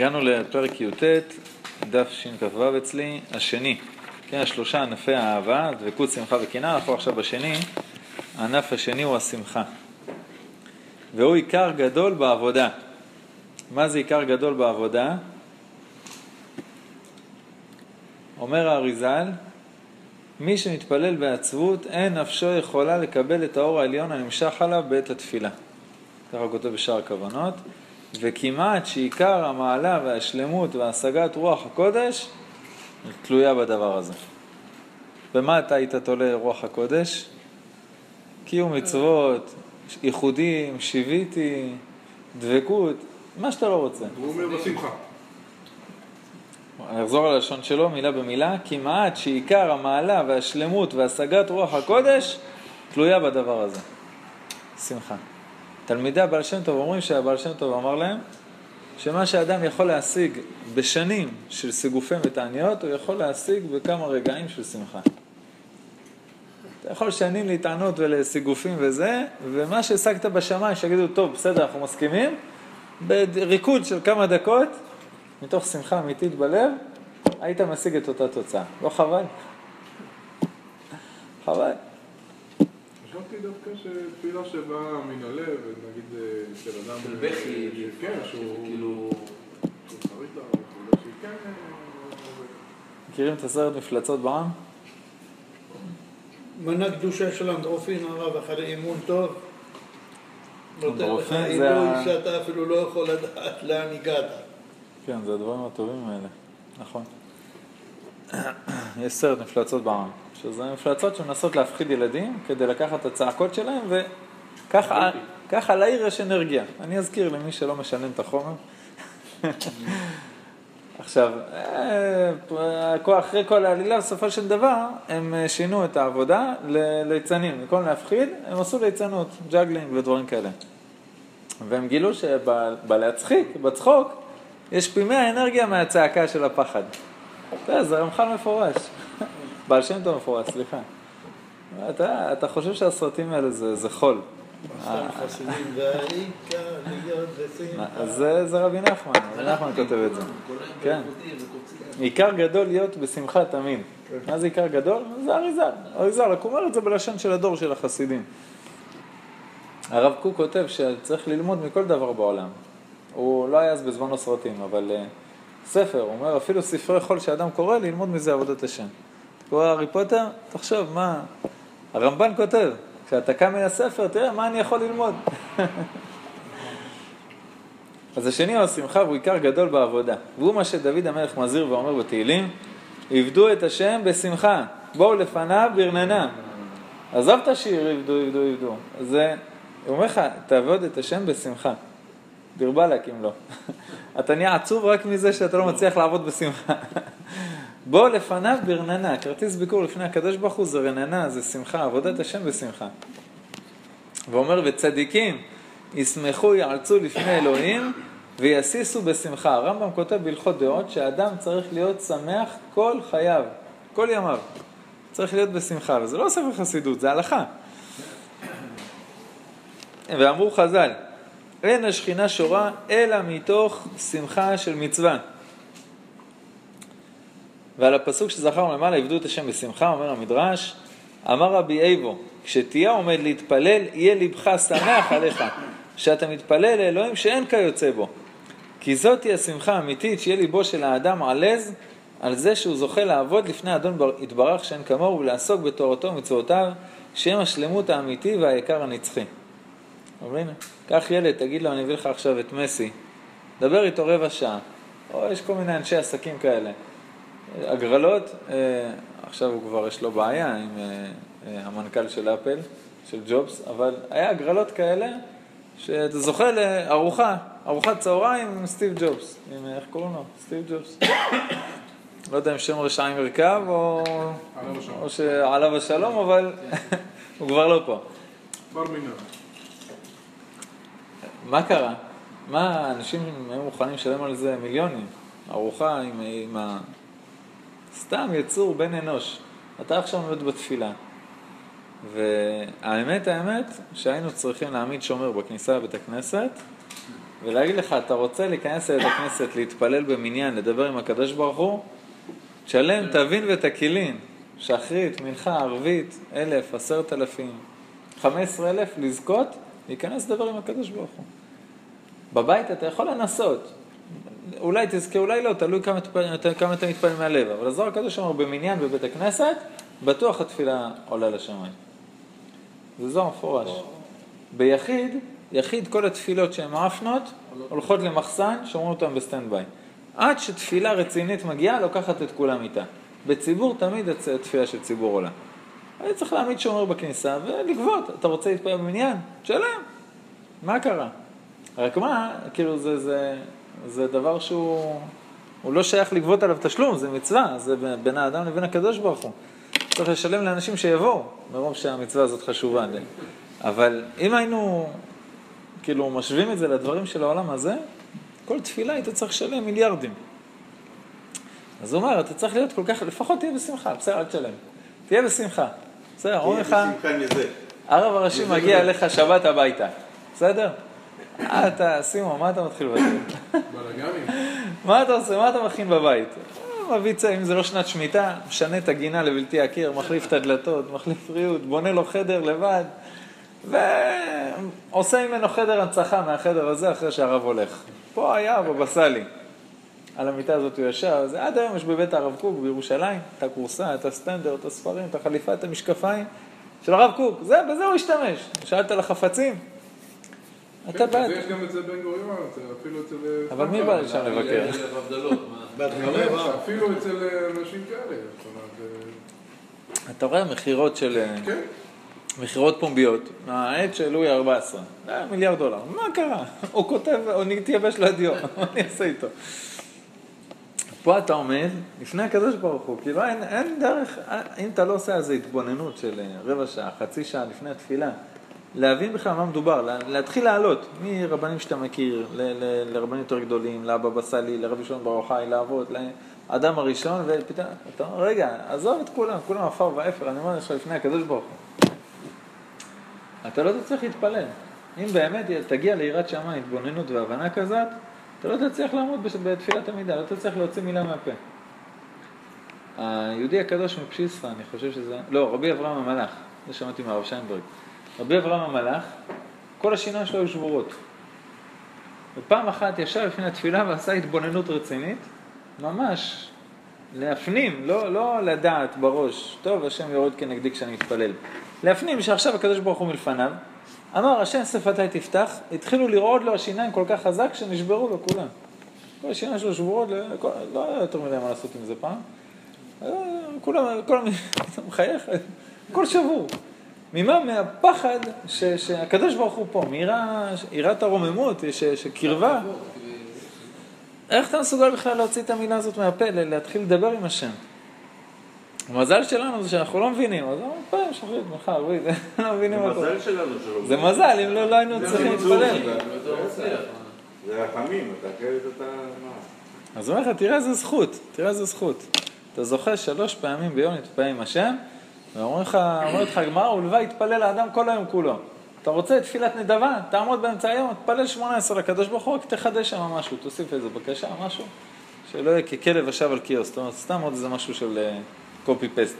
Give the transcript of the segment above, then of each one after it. הגענו לפרק י"ט, דף ש"ו אצלי, השני. כן, השלושה ענפי האהבה, דבקות, שמחה וקנאה. אנחנו עכשיו בשני. הענף השני הוא השמחה. והוא עיקר גדול בעבודה. מה זה עיקר גדול בעבודה? אומר האריז"ל, מי שמתפלל בעצבות, אין נפשו יכולה לקבל את האור העליון הנמשך עליו בעת התפילה. ככה כותב בשאר הכוונות. וכמעט שעיקר המעלה והשלמות והשגת רוח הקודש תלויה בדבר הזה. במה אתה היית תולה רוח הקודש? קיום מצוות, ייחודים, שיביתי, דבקות, מה שאתה לא רוצה. הוא אומר בשמחה. אני אחזור על הלשון שלו, מילה במילה. כמעט שעיקר המעלה והשלמות והשגת רוח הקודש תלויה בדבר הזה. שמחה. תלמידי הבעל שם טוב אומרים שהבעל שם טוב אמר להם שמה שאדם יכול להשיג בשנים של סיגופים ותעניות הוא יכול להשיג בכמה רגעים של שמחה. אתה יכול שנים להתענות ולסיגופים וזה, ומה שהשגת בשמיים שיגידו טוב בסדר אנחנו מסכימים, בריקוד של כמה דקות מתוך שמחה אמיתית בלב היית משיג את אותה תוצאה. לא חבל? חבל. חשבתי דווקא שפעילה שבאה מן הלב, נגיד של אדם... של בכי, כן, שהוא כאילו... שהוא צריך להראות, הוא לא שהיא כן... מכירים את הסרט מפלצות בעם? מנה קדושה של אנדרופין, הרב, אחרי אימון טוב, נותן לך עילוי שאתה אפילו לא יכול לדעת לאן הגעת. כן, זה הדברים הטובים האלה, נכון. יש סרט מפלצות בעם. שזה מפלצות שמנסות להפחיד ילדים כדי לקחת את הצעקות שלהם וככה על העיר יש אנרגיה. אני אזכיר למי שלא משלם את החומר. עכשיו, אחרי כל העלילה בסופו של דבר הם שינו את העבודה לליצנים. לכל להפחיד הם עשו ליצנות, ג'אגלינג ודברים כאלה. והם גילו שבלהצחיק, בצחוק, יש פי 100 אנרגיה מהצעקה של הפחד. זה רמח"ל מפורש. בעל שם טוב מפורט, סליחה. אתה חושב שהסרטים האלה זה חול. זה רבי נחמן, כותב את זה. עיקר גדול להיות בשמחה תמיד. מה זה עיקר גדול? זה אריז"ל. אריז"ל, הוא אומר את זה בלשון של הדור של החסידים. הרב קוק כותב שצריך ללמוד מכל דבר בעולם. הוא לא היה אז בזמן הסרטים, אבל ספר, הוא אומר, אפילו ספרי חול שאדם קורא, ללמוד מזה עבודת השם. קורא הארי פוטר, תחשוב מה... הרמב"ן כותב, כשאתה קם מן הספר, תראה מה אני יכול ללמוד. אז השני הוא השמחה, והוא עיקר גדול בעבודה. והוא מה שדוד המלך מזהיר ואומר בתהילים, עבדו את השם בשמחה, בואו לפניו ברננה. עזב את השיר, עבדו. אז הוא אומר לך, תעבוד את השם בשמחה. דרבה להקים לו. אתה נהיה עצוב רק מזה שאתה לא מצליח לעבוד בשמחה. בוא לפניו ברננה, כרטיס ביקור לפני הקדוש ברוך הוא זה רננה, זה שמחה, עבודת השם בשמחה. ואומר, וצדיקים ישמחו, יעלצו לפני אלוהים ויסיסו בשמחה. הרמב"ם כותב בהלכות דעות שאדם צריך להיות שמח כל חייו, כל ימיו. צריך להיות בשמחה, וזה לא ספר חסידות, זה הלכה. ואמרו חז"ל, אין השכינה שורה אלא מתוך שמחה של מצווה. ועל הפסוק שזכרנו למעלה, עבדו את השם בשמחה, אומר המדרש, אמר רבי אייבו, כשתהיה עומד להתפלל, יהיה לבך שמח עליך, שאתה מתפלל לאלוהים שאין כיוצא בו. כי זאת היא השמחה האמיתית, שיהיה ליבו של האדם עלז, על זה שהוא זוכה לעבוד לפני אדון יתברך שאין כמוהו, ולעסוק בתורתו ומצוותיו, שהם השלמות האמיתי והיקר הנצחי. אומרים, קח ילד, תגיד לו, אני אביא לך עכשיו את מסי, דבר איתו רבע שעה, או יש כל מיני אנשי עסקים כאלה. הגרלות, עכשיו הוא כבר יש לו בעיה עם המנכ"ל של אפל, של ג'ובס, אבל היה הגרלות כאלה שאתה זוכה לארוחה, ארוחת צהריים עם סטיב ג'ובס, עם איך קוראים לו? סטיב ג'ובס. לא יודע אם שם רשעים מרכב או שעליו השלום, אבל הוא כבר לא פה. כבר מינר. מה קרה? מה אנשים היו מוכנים לשלם על זה מיליונים? ארוחה עם ה... סתם יצור בן אנוש. אתה עכשיו עומד בתפילה. והאמת שהיינו צריכים להעמיד שומר בכניסה לבית הכנסת, ולהגיד לך, אתה רוצה להיכנס אל הכנסת, להתפלל במניין, לדבר עם הקדוש ברוך הוא, תשלם, תבין ותקילין, שחרית, מנחה, ערבית, 1,000, 10,000, 15,000, לזכות, להיכנס לדבר עם הקדוש ברוך הוא. בבית אתה יכול לנסות, אולי תזכה, אולי לא, תלוי כמה אתה מתפעל מהלב, אבל הזוהר הקדוש אומר, במניין בבית הכנסת, בטוח התפילה עולה לשמיים. זה זוהר מפורש. ביחיד, יחיד כל התפילות שהן מאפנות, הולכות למחסן, שומרים אותן בסטנד ביי. עד שתפילה רצינית מגיעה, לוקחת את כולם איתה. בציבור תמיד התפילה של ציבור עולה. אני צריך להעמיד שומר בכניסה ולגבות. אתה רוצה להתפעל במניין? תשלם. מה קרה? רק מה, כאילו זה דבר שהוא לא שייך לגבות עליו תשלום, זה מצווה, זה בין האדם לבין הקדוש ברוך הוא. צריך לשלם לאנשים שיבואו, מרוב שהמצווה הזאת חשובה. אבל אם היינו כאילו משווים את זה לדברים של העולם הזה, כל תפילה היית צריך לשלם מיליארדים. אז הוא אומר, אתה צריך להיות כל כך, לפחות תהיה בשמחה, בסדר, אל תשלם. תהיה בשמחה. בסדר, אומר לך, הרב הראשי מגיע אליך שבת הביתה. בסדר? אתה, סימו, מה אתה מתחיל בזה? בלגנים. מה אתה עושה? מה אתה מכין בבית? אם זה לא שנת שמיטה, משנה את הגינה לבלתי הכיר, מחליף את הדלתות, מחליף ריהוט, בונה לו חדר לבד, ועושה ממנו חדר הנצחה מהחדר הזה אחרי שהרב הולך. פה היה בבסלי. על המיטה הזאת הוא ישב, זה עד היום יש בבית הרב קוק בירושלים, את הקורסה, את הסטנדר, את הספרים, את החליפה, את המשקפיים של הרב קוק. זה, בזה הוא השתמש. שאלת על החפצים? אתה בא... יש גם את זה בן גוריון, אפילו אצל... אבל מי בא לשם לבקר? אפילו אצל אנשים כאלה. אתה רואה מחירות של... מחירות פומביות, העת של לואי 14, $1 מיליארד. מה קרה? הוא כותב, הוא תייבש לו הדיו, מה אני אעשה איתו? פה אתה עומד, לפני הקדוש ברוך הוא, כאילו אין דרך, אם אתה לא עושה איזו התבוננות של רבע שעה, חצי שעה לפני התפילה, להבין בכלל מה מדובר, להתחיל לעלות, מרבנים שאתה מכיר, לרבנים יותר גדולים, לאבא בסלי, לרבי שלום ברוך חי, לאבות, לאדם הראשון, ופתאום, אתה אומר, רגע, עזוב את כולם, כולם עפר ואפר, אני אומר לך לפני הקדוש ברוך הוא. אתה לא תצליח להתפלל. אם באמת תגיע ליראת שמה, התבוננות והבנה כזאת, אתה לא תצליח לעמוד בתפילת עמידה, לא תצליח להוציא מילה מהפה. היהודי הקדוש מפשיסה, אני חושב שזה... לא, רבי אברהם המלאך, זה שמעתי מהרב שיינברג. רבי אברהם המלאך, כל השיניים שלו היו שבורות. ופעם אחת ישב לפני התפילה ועשה התבוננות רצינית, ממש להפנים, לא לדעת בראש, טוב, השם יורד כנגדי כשאני מתפלל. להפנים שעכשיו הקדוש ברוך הוא מלפניו, אמר, השם שפתי תפתח, התחילו לרעוד לו השיניים כל כך חזק שנשברו לו כולם. כל השיניים שלו שבורות, לא היה יותר מדי מה לעשות עם זה פעם. כולם, אתה מחייך, כל שבוע. ממה? מהפחד שהקדוש ברוך הוא פה, מיראת הרוממות, שקרבה. איך אתה מסוגל בכלל להוציא את המילה הזאת מהפה, להתחיל לדבר עם השם? המזל שלנו זה שאנחנו לא מבינים, אז אנחנו פעם שחרית, מחר, לא מבינים אותו. זה מזל שלנו שלא. זה מזל, אם לא היינו צריכים להתפלל. זה החמים, אתה חייבת את מה. אז אומר לך, תראה איזה זכות, תראה איזה זכות. אתה זוכה 3 פעמים ביום להתפלל עם השם, ואומרים לך, אומרים לך, מה הוא לבה יתפלל לאדם כל היום כולו. אתה רוצה תפילת נדבה, תעמוד באמצע היום, תפלל 18 לקדוש ברוך הוא, רק תחדש שם משהו, תוסיף איזה בקשה, משהו, שלא יהיה ככלב ישב על קיוס, זאת אומרת, סתם עוד איזה משהו של קופי-פסט.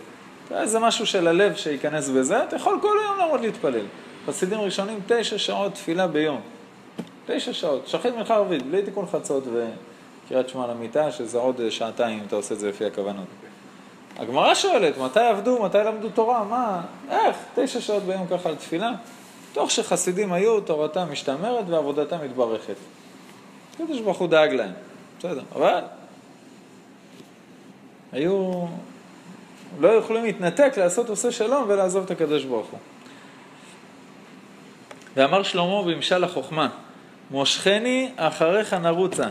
זה משהו של הלב שייכנס בזה, אתה יכול כל היום לעמוד להתפלל. חסידים ראשונים, 9 שעות תפילה ביום. 9 שעות, שחרית מנחה ערבית, בלי תיקון חצות וקריאת שמע למיטה, שזה עוד שעתיים אם אתה עושה את זה לפי הכוונות. הגמרא שואלת, מתי עבדו, מתי למדו תורה, מה, איך, 9 שעות ביום ככה על תפילה, תוך שחסידים היו, תורתם משתמרת ועבודתם מתברכת. קדוש ברוך הוא דאג להם, בסדר, אבל היו, לא יכולים להתנתק, לעשות עושה שלום ולעזוב את הקדוש ברוך הוא. ואמר שלמה במשל החוכמה, מושכני אחריך נרוצה,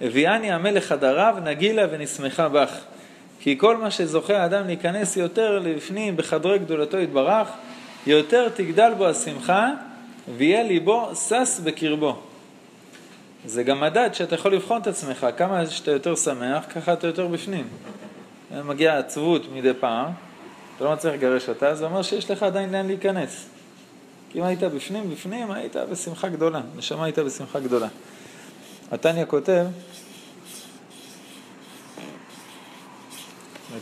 הביאני המלך הדריו, נגילה ונשמחה בך. כי כל מה שזוכה האדם להיכנס יותר לפנים בחדרי גדולתו יתברך, יותר תגדל בו השמחה, ויהיה ליבו סס בקרבו. זה גם מדד שאתה יכול לבחון את עצמך, כמה שאתה יותר שמח, ככה אתה יותר בפנים. מגיעה עצבות מדי פעם, אתה לא מצליח לגרש אותה, זה אומר שיש לך עדיין לאן להיכנס. כי אם היית בפנים, בפנים היית בשמחה גדולה. נשמה היית בשמחה גדולה. התניא כותב,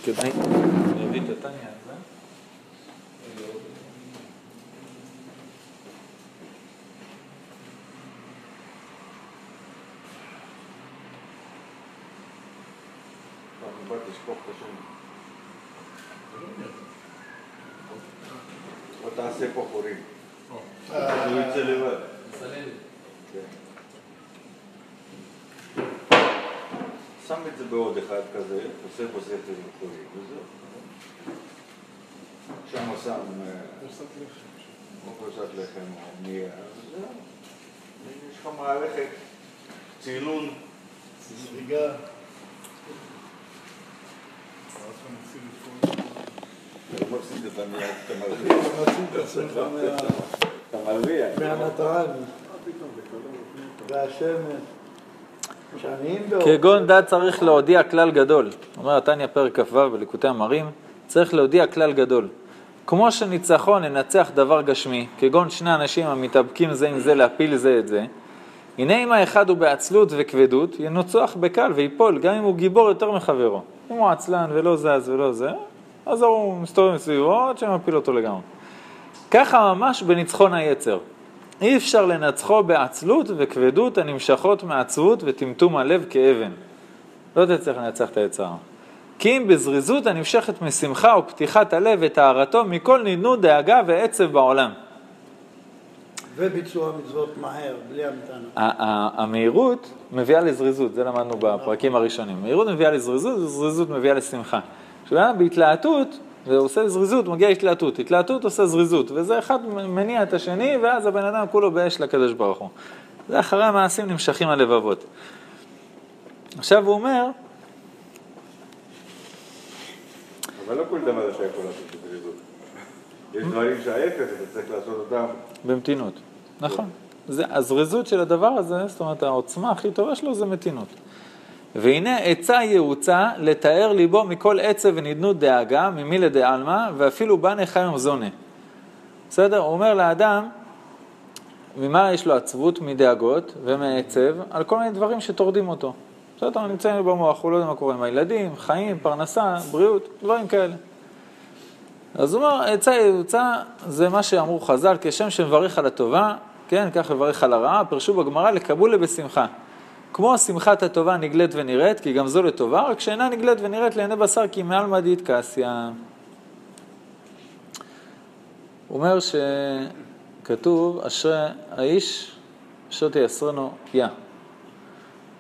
וכדאי, אני אביא את התניא הזה. אני בא תשפוך את השם. או תעשה פה חורים. הוא יצא לבד. שם את זה בעוד אחד כזה, עושה פה ספר חורים, וזהו. שם הוא שם... פרוסת לחם או נייר, וזהו. יש לך מערכת, צילון, סביגה. אני לא מפסיד את המילה, אתה מרוויח. אתה מרוויח. מהנטרן, והשמן, שעניים באור. כגון דעת צריך להודיע כלל גדול. אומר התניא פרק כ"ו בליקוטי המרים, צריך להודיע כלל גדול. כמו שניצחון לנצח דבר גשמי, כגון שני אנשים המתאבקים זה עם זה להפיל זה את זה, הנה אם האחד הוא בעצלות וכבדות, ינוצח בקל ויפול, גם אם הוא גיבור יותר מחברו. אם הוא עצלן ולא זז ולא זה, אז הוא מסתובב מסביבו עד שמפיל אותו לגמרי. ככה ממש בניצחון היצר. אי אפשר לנצחו בעצלות וכבדות הנמשכות מעצבות וטמטום הלב כאבן. לא תצליח לנצח את היצר. כי אם בזריזות הנמשכת משמחה או פתיחת הלב וטהרתו מכל נידנו דאגה ועצב בעולם. וביצוע מצוות מהר, בלי המתנה. המהירות מביאה לזריזות, זה למדנו בפרקים הראשונים. מהירות מביאה לזריזות, וזריזות מביאה לשמחה. עכשיו, בהתלהטות, ועושה זריזות, מגיעה התלהטות. התלהטות עושה זריזות, וזה אחד מניע את השני, ואז הבן אדם כולו באש לקדוש ברוך הוא. זה אחרי המעשים נמשכים הלבבות. עכשיו הוא אומר... אבל לא כל דבר שאתה יכול לעשות את זריזות. יש דברים שהאפס, אתה צריך לעשות אותם... במתינות, נכון. הזריזות של הדבר הזה, זאת אומרת, העוצמה הכי טובה שלו זה מתינות. והנה עצה יעוצה לתאר ליבו מכל עצב ונדנות דאגה, ממי לדעלמה, ואפילו בנה חיים זונה. בסדר? הוא אומר לאדם, ממה יש לו עצבות מדאגות ומעצב, על כל מיני דברים שתורדים אותו. בסדר? הוא נמצא במוח, הוא לא יודע מה קורה עם הילדים, חיים, פרנסה, בריאות, דברים כאלה. אז הוא אומר, עצה יעוצה זה מה שאמרו חז"ל, כשם שמברך על הטובה, כן, כך מברך על הרעה, פרשו בגמרא לקבולה בשמחה. כמו שמחת הטובה נגלית ונראית, כי גם זו לטובה, רק שאינה נגלית ונראית לעיני בשר, כי מעל מדעית כעשייה. הוא אומר שכתוב, אשרי האיש, אשר תייסרנו יה.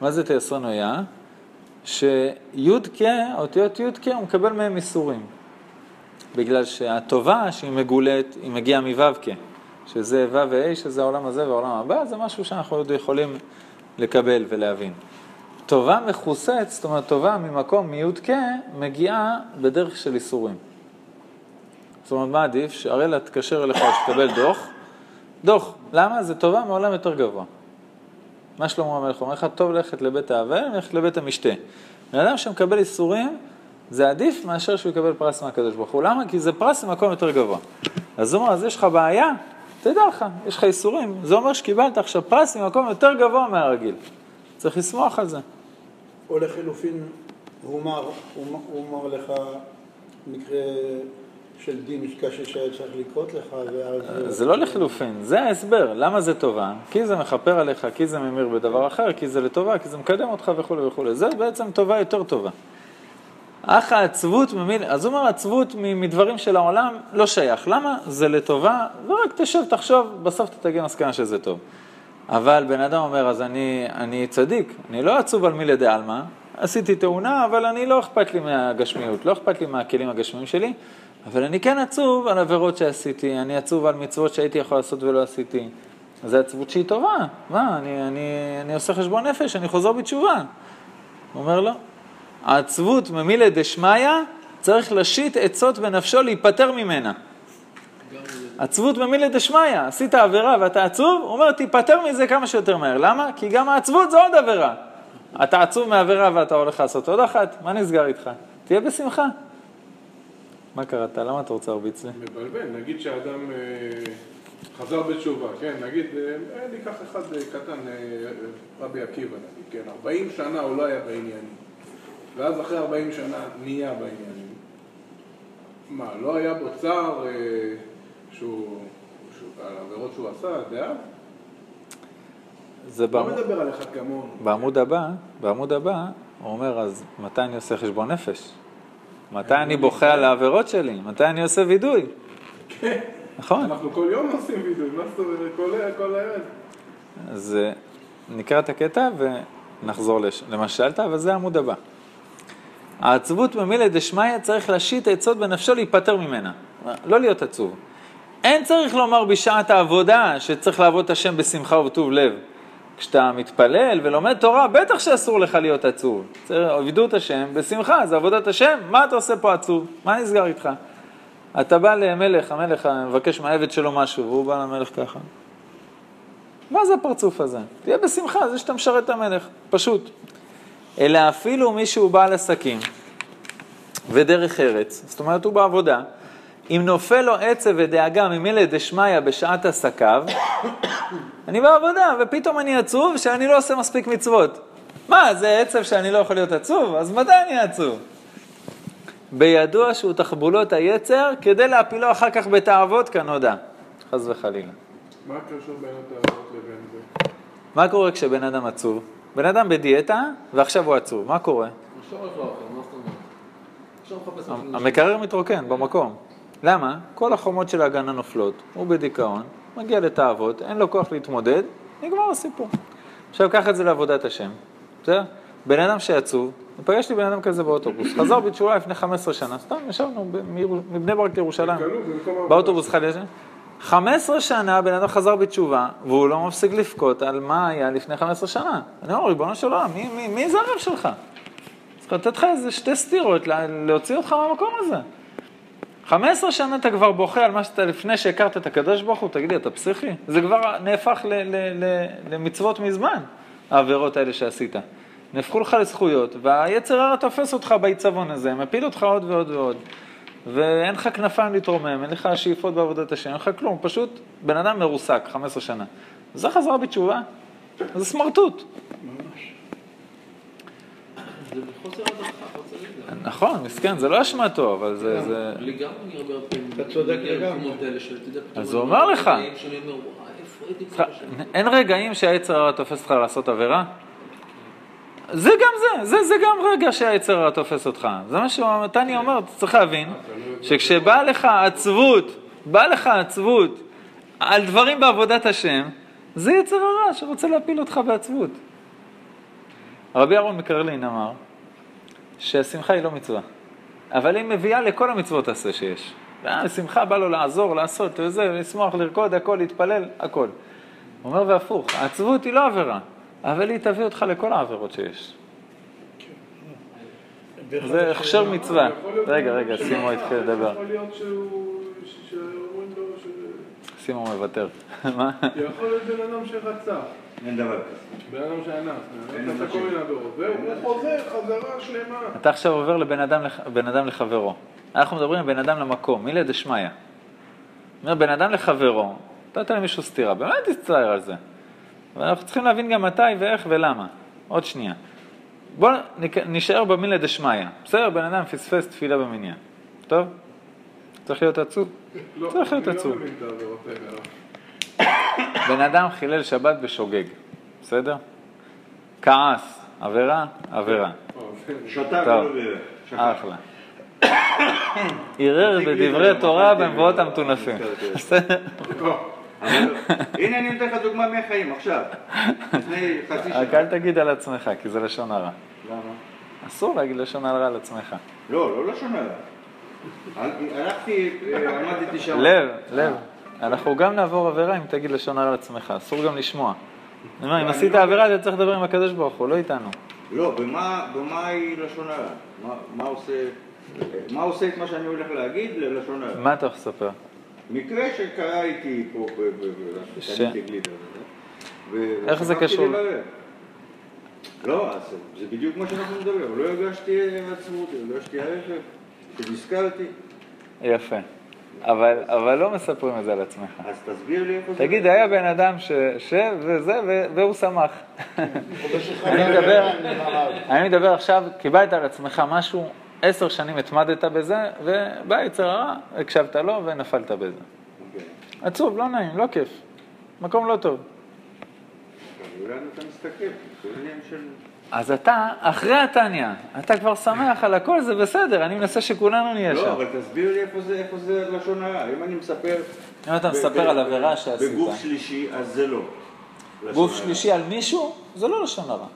מה זה תייסרנו יה? שיודקה, אותיות יודקה, הוא מקבל מהם איסורים. בגלל שהטובה שהיא מגולית, היא מגיעה מווקה. שזה וו ואי, שזה העולם הזה והעולם הבא, זה משהו שאנחנו עוד יכולים... לקבל ולהבין. טובה מחוסץ, זאת אומרת, טובה ממקום מיודקה, מגיעה בדרך של איסורים. זאת אומרת, מה עדיף? שהרי לה תקשר אליך שתקבל דוח. דוח. למה? זה טובה מעולם יותר גבוה. מה שלמה המלך אומר לך, טוב ללכת לבית האבל, ללכת לבית המשתה. האדם שמקבל איסורים, זה עדיף מאשר שהוא יקבל פרס מהקדוש ברוך הוא. למה? כי זה פרס ממקום יותר גבוה. אז זאת אומרת, אז יש לך בעיה, תדע לך, יש לך איסורים. זה אומר שקיבלת עכשיו פרס ממקום יותר גבוה מהרגיל. צריך לסמוך על זה. או לחילופין, הוא אומר לך מקרה של דין קשה שצריך לקרות לך. זה לא לחילופין, זה ההסבר. למה זה טובה? כי זה מחפר עליך, כי זה ממיר בדבר אחר, כי זה לטובה, כי זה מקדם אותך וכו' וכו'. זה בעצם טובה יותר טובה. אך העצבות, אז הוא אומר, העצבות מדברים של העולם לא שייך. למה? זה לטובה, ורק תשב, תחשוב, בסוף תתגע מסקנה שזה טוב. אבל בן אדם אומר, אז אני צדיק, אני לא עצוב על מי לדעל מה, עשיתי תאונה, אבל אני לא אכפת לי מהגשמיות, לא אכפת לי מהכלים הגשמיים שלי, אבל אני כן עצוב על עבירות שעשיתי, אני עצוב על מצוות שהייתי יכול לעשות ולא עשיתי. זו עצבות שהיא טובה. מה, אני עושה חשבון נפש, אני חוזר בתשובה. הוא אומר לו, העצבות ממילה דשמיה, צריך לשיט עצות בנפשו להיפטר ממנה. עצבות ממילה דשמיה, עשית עבירה ואתה עצוב, הוא אומר, תיפטר מזה כמה שיותר מהר. למה? כי גם העצבות זה עוד עבירה. אתה עצוב מהעבירה ואתה הולך לעשות עוד אחת, מה נסגר איתך? תהיה בשמחה. מה קראת? למה אתה רוצה להרביץ לי? מבלבן, נגיד שהאדם חזר בתשובה, כן, נגיד, ניקח אחד קטן, רבי עקיבא נגיד, כן, 40 שנה הוא לא היה בעניינים, ואז אחרי 40 שנה נהיה בעניינים. מה, לא היה בו צער על העבירות שהוא עשה, דעה? לא מדבר על אחד כמוהו. בעמוד הבא, הוא אומר, אז מתי אני עושה חשבון נפש? מתי אני בוכה על העבירות שלי? מתי אני עושה וידוי? כן. נכון. אנחנו כל יום עושים וידוי, מה זאת אומרת? כל הערב. אז נקרא את הקטע ונחזור למה ששאלת, אבל זה העמוד הבא. העצבות ממילא דשמיא צריך להשית עצות בנפשו להיפטר ממנה. לא להיות עצוב. אין צריך לומר בשעת העבודה שצריך לעבוד את השם בשמחה ובטוב לב. כשאתה מתפלל ולומד תורה, בטח שאסור לך להיות עצוב. עבדו את השם בשמחה, זה עבודת השם, מה אתה עושה פה עצוב? מה נסגר איתך? אתה בא למלך, המלך מבקש מהעבד שלו משהו, והוא בא למלך ככה. מה זה הפרצוף הזה? תהיה בשמחה, זה שאתה משרת את המלך, פשוט. אלא אפילו מישהו בעל עסקים, ודרך ארץ, זאת אומרת הוא בעבודה, אם נופל לו עצב ודאגה ממילא דשמיא בשעת עסקיו, אני בעבודה ופתאום אני עצוב שאני לא עושה מספיק מצוות. מה, זה עצב שאני לא יכול להיות עצוב? אז מתי אני עצוב? בידוע שהוא תחבולות היצר כדי להפילו אחר כך בתאוות כנודע. חס וחלילה. מה קשור בין התאוות לבין זה? מה קורה כשבן אדם עצוב? בן אדם בדיאטה ועכשיו הוא עצוב. מה קורה? המקרר מתרוקן במקום. למה? כל החומות של הגנה נופלות, הוא בדיכאון, מגיע לתאוות, אין לו כוח להתמודד, נגמר הסיפור. עכשיו, קח את זה לעבודת השם. בסדר? בן אדם שעצוב, נפגש לי בן אדם כזה באוטובוס, חזר בתשובה לפני 15 שנה, סתם, ישבנו מבני ברק לירושלים, באוטובוס חדש. 15 שנה בן אדם חזר בתשובה, והוא לא מפסיק לפקוט על מה היה לפני 15 שנה. אני אומר, ריבונו של עולם, מי זה הרב שלך? צריך לתת לך איזה שתי סתירות, להוציא אותך מהמקום הזה. 15 שנה אתה כבר בוכה על מה שאתה לפני שהכרת את הקדוש ברוך הוא, תגיד לי, אתה פסיכי? זה כבר נהפך למצוות מזמן, העבירות האלה שעשית. נהפכו לך לזכויות, והיצר הרע תופס אותך בעיצבון הזה, מפיל אותך עוד ועוד ועוד, ואין לך כנפיים להתרומם, אין לך שאיפות בעבודת השם, אין לך כלום, פשוט בן אדם מרוסק, 15 שנה. זה חזרה בתשובה, זה סמרטוט. ממש. זה בחוסר הדרכה. נכון, מסכן, זה לא אשמתו, אבל זה... לגמרי אני הרבה פעמים... אתה צודק לגמרי. אז הוא אומר לך. אין רגעים שהיצר הרע תופס אותך לעשות עבירה? זה גם זה, זה גם רגע שהיצר הרע תופס אותך. זה מה שמתני אומר, אתה צריך להבין, שכשבאה לך עצבות, באה לך עצבות על דברים בעבודת השם, זה יצר הרע שרוצה להפיל אותך בעצבות. רבי אהרון מקרלין אמר, שהשמחה היא לא מצווה, אבל היא מביאה לכל המצוות עשה שיש. השמחה בא לו לעזור, לעשות וזה, לשמוח, לרקוד, הכל, להתפלל, הכל. הוא אומר והפוך, העצבות היא לא עבירה, אבל היא תביא אותך לכל העבירות שיש. זה הכשר מצווה. רגע, שימו התחיל לדבר. יכול להיות שאומרים לו ש... שימו מוותר. מה? יכול להיות בן אדם שרצה. אין דבר כזה. בן אדם שאנס, אתה כל מיני עבירות, והוא חוזר, חזרה שלמה. אתה עכשיו עובר לבן אדם לחברו. אנחנו מדברים על בן אדם למקום, מילא דשמיא. בן אדם לחברו, נתת למישהו סתירה, במה תצטער על זה? ואנחנו צריכים להבין גם מתי ואיך ולמה. עוד שנייה. בואו נשאר במילא דשמיא. בסדר, בן אדם פספס תפילה במניין. טוב? צריך להיות עצוב? צריך להיות עצוב. בן אדם חילל שבת בשוגג, בסדר? כעס, עבירה. שתק ולא אחלה. ערער בדברי תורה במבואות המתונפים. בסדר? הנה אני נותן לך דוגמה מהחיים, עכשיו. רק אל תגיד על עצמך, כי זה לשון הרע. למה? אסור להגיד לשון הרע על עצמך. לא לשון הרע. עמדתי שם. לב. אנחנו גם נעבור עבירה אם תגיד לשון הרע לעצמך, אסור גם לשמוע. אני אומר, אם עשית עבירה, אתה צריך לדבר עם הקדוש ברוך הוא, לא איתנו. לא, במה היא לשון הרע? מה עושה את מה שאני הולך להגיד ללשון הרע? מה אתה חספר? מקרה שקרה איתי פה, שאני תגליד על זה. איך זה קשור? לא, זה בדיוק מה שאנחנו מדבר, לא הרגשתי עצמות, לא הרגשתי הרכב, שנזכרתי. יפה. אבל לא מספרים את זה על עצמך. אז תסביר לי איפה זה. תגיד, היה בן אדם וזה, והוא שמח. אני מדבר עכשיו, קיבלת על עצמך משהו, 10 שנים התמדת בזה, ובא יצר הרע, הקשבת לו ונפלת בזה. עצוב, לא נעים, לא כיף. מקום לא טוב. אולי אתה מסתכל, כל עניין של... אז אתה, אחרי התניה, אתה כבר שמח על הכל, זה בסדר, אני מנסה שכולנו נהיה שם. לא, אבל תסביר לי איפה זה לשון הרע. אם אני מספר... אם אתה מספר על עבירה שעשית. בגוף שלישי, אז זה לא. גוף שלישי על מישהו, זה לא לשון הרע.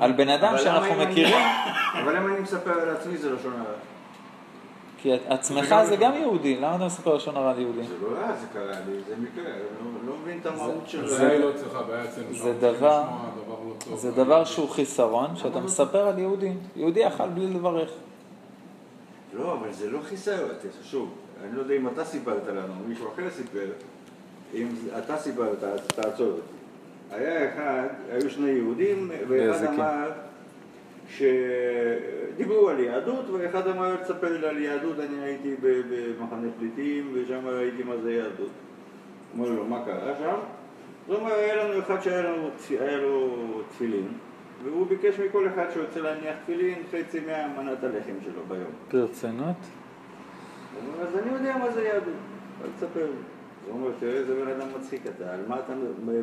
על בן אדם שאנחנו מכירים... אבל אם אני מספר על עצמי, זה לשון הרע. כי עצמך זה גם יהודי, למה אתה מספר לשון הרע ליהודי? זה לא היה, זה קרה לי, זה מקרה, אני לא מבין את המהות של זה. זה לא צריך, הבעיה אצלנו שם, זה דבר שהוא חיסרון, שאתה מספר על יהודי, יהודי אכל בלי לברך. לא, אבל זה לא חיסרון, שוב, אני לא יודע אם אתה סיפרת לנו, מישהו אחר סיפר, אם אתה סיפרת, אז תעצור אותי. היה אחד, היו 2 יהודים, ואחד אמר, שדיברו על יהדות, ואחד אמר, תספר לי על יהדות, אני הייתי במחנה פליטים, ושם ראיתי מה זה יהדות. אמר לו, מה קרה שם? זאת אומרת, היה לנו אחד שהיה לו תפילין, והוא ביקש מכל אחד שרוצה להניח תפילין, חצי מהמנת הלחם שלו ביום. פרצנות? הוא אומר, אז אני יודע מה זה יהדות, אבל תספר לי. הוא אומר, תראה, איזה בן אדם מצחיק אתה, על מה אתה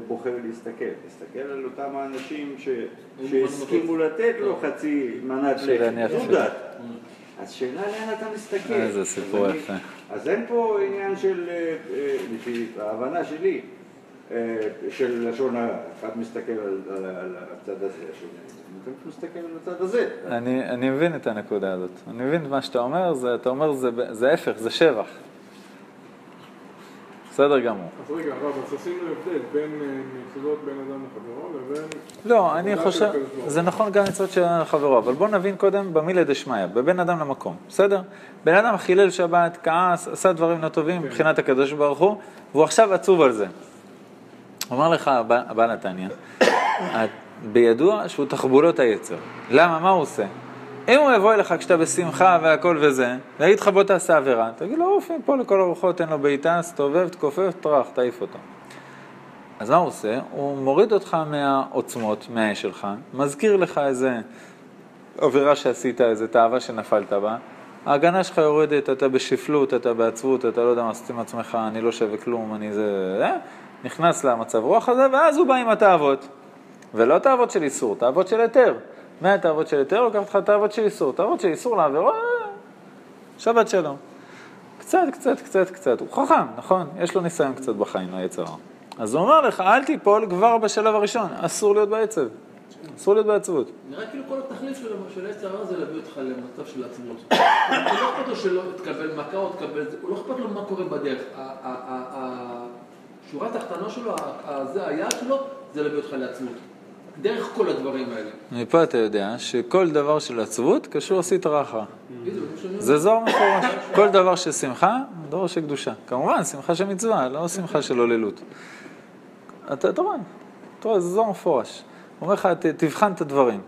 בוחר להסתכל? תסתכל על אותם האנשים שהסכימו לתת לו חצי מנת לחם, תעודת. אז שאלה לאן אתה מסתכל. איזה סיפור יפה. אז אין פה עניין של, לפי ההבנה שלי, של לשון הרע. אחד מסתכל על הצד הזה, אתה מסתכל על הצד הזה. אני מבין את הנקודה הזאת. אני מבין מה שאתה אומר, אתה אומר זה הפך, זה שבח. בסדר גמור. אז רגע, רב, אז עשינו הבדל בין מצוות בין אדם לחברו לבין... לא, אני חושב, זה נכון גם מצוות של אדם לחברו, אבל בואו נבין קודם במילה דשמיא, בבין אדם למקום, בסדר? בן אדם חילל שבת, כעס, עשה דברים לא טובים מבחינת הקדוש ברוך הוא, והוא עכשיו עצוב על זה. אומר לך הבעל התניא, בידוע שהוא תחבולות היצר. למה? מה הוא עושה? אם הוא יבוא אליך כשאתה בשמחה והכל וזה, והיית לך בוא תעשה עבירה, תגיד לו, אוף, פה לכל הרוחות, אין לו בעיטה, סתובב, תקופף, תרח, תעיף אותו. אז מה הוא עושה? הוא מוריד אותך מהעוצמות, מהאש שלך, מזכיר לך איזה עבירה שעשית, איזה תאווה שנפלת בה, ההגנה שלך יורדת, אתה בשפלות, אתה בעצבות, אתה לא יודע מה עשית עם עצמך, אני לא שווה כלום, אני זה... נכנס למצב רוח הזה, ואז הוא בא עם התאוות. ולא תאוות של איסור, תאוות של היתר. מהתאוות של היתר, לוקחת לך תאוות של איסור. תאוות של איסור לעבירות, שבת שלום. קצת. הוא חכם, נכון? יש לו ניסיון קצת בחיים, היצר. אז הוא אומר לך, אל תיפול כבר בשלב הראשון. אסור להיות בעצב. אסור להיות בעצבות. נראה כאילו כל התכלית של היצר זה להביא אותך למצב של עצמות. הוא לא אכפת לו שלא תקבל מכה או תקבל... הוא לא אכפת לו מה קורה בדרך. השורה התחתנה שלו, זה היעד שלו, זה להביא אותך לעצמות. דרך כל הדברים האלה. מפה אתה יודע שכל דבר של עצבות קשור סטרא אחרא. זה זוהר מפורש. כל דבר של שמחה, דבר של קדושה. כמובן, שמחה של מצווה, לא שמחה של הוללות. אתה רואה, זה זוהר מפורש. הוא אומר לך, תבחן את הדברים.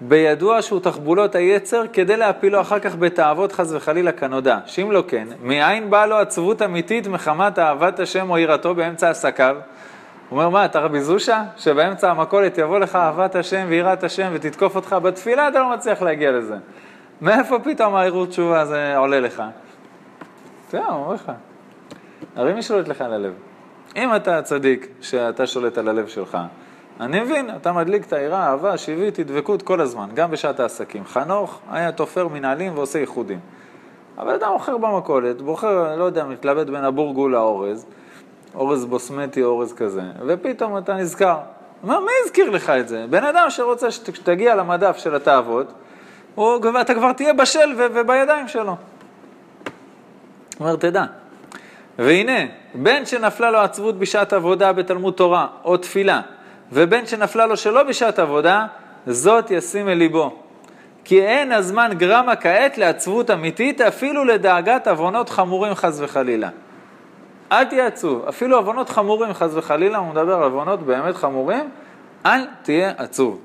בידוע שהוא תחבולות היצר כדי להפילו אחר כך בתאוות חס וחלילה כנודע. שאם לא כן, מאין באה לו עצבות אמיתית מחמת אהבת השם או יראתו באמצע עסקיו? הוא אומר, מה, אתה רבי זושה? שבאמצע המכולת יבוא לך אהבת השם ויראת השם ותתקוף אותך בתפילה, אתה לא מצליח להגיע לזה. מאיפה פתאום העירות תשובה הזה עולה לך? אתה יודע, אומר לך. הרי מי שולט לך על הלב? אם אתה צדיק שאתה שולט על הלב שלך, אני מבין, אתה מדליק את העירה, אהבה, שיבית, תדבקות כל הזמן, גם בשעת העסקים. חנוך היה תופר מנהלים ועושה ייחודים. אבל אדם אוכר במכולת, בוחר, לא יודע, מתלבט בין הבורגול לאורז, אורז בוסמטי, אורז כזה, ופתאום אתה נזכר. מה, מי הזכיר לך את זה? בן אדם שרוצה שתגיע למדף של התאוות, אתה כבר תהיה בשל ובידיים שלו. אומר, תדע. והנה, בן שנפלה לו עצבות בשעת עבודה בתלמוד תורה או תפילה, ובן שנפלה לו שלא בשעת עבודה, זאת ישים אל ליבו. כי אין הזמן גרמה כעת לעצבות אמיתית, אפילו לדאגת עוונות חמורים חס וחלילה. אל תהיה עצוב, אפילו עוונות חמורים חס וחלילה, הוא מדבר על עוונות באמת חמורים, אל תהיה עצוב.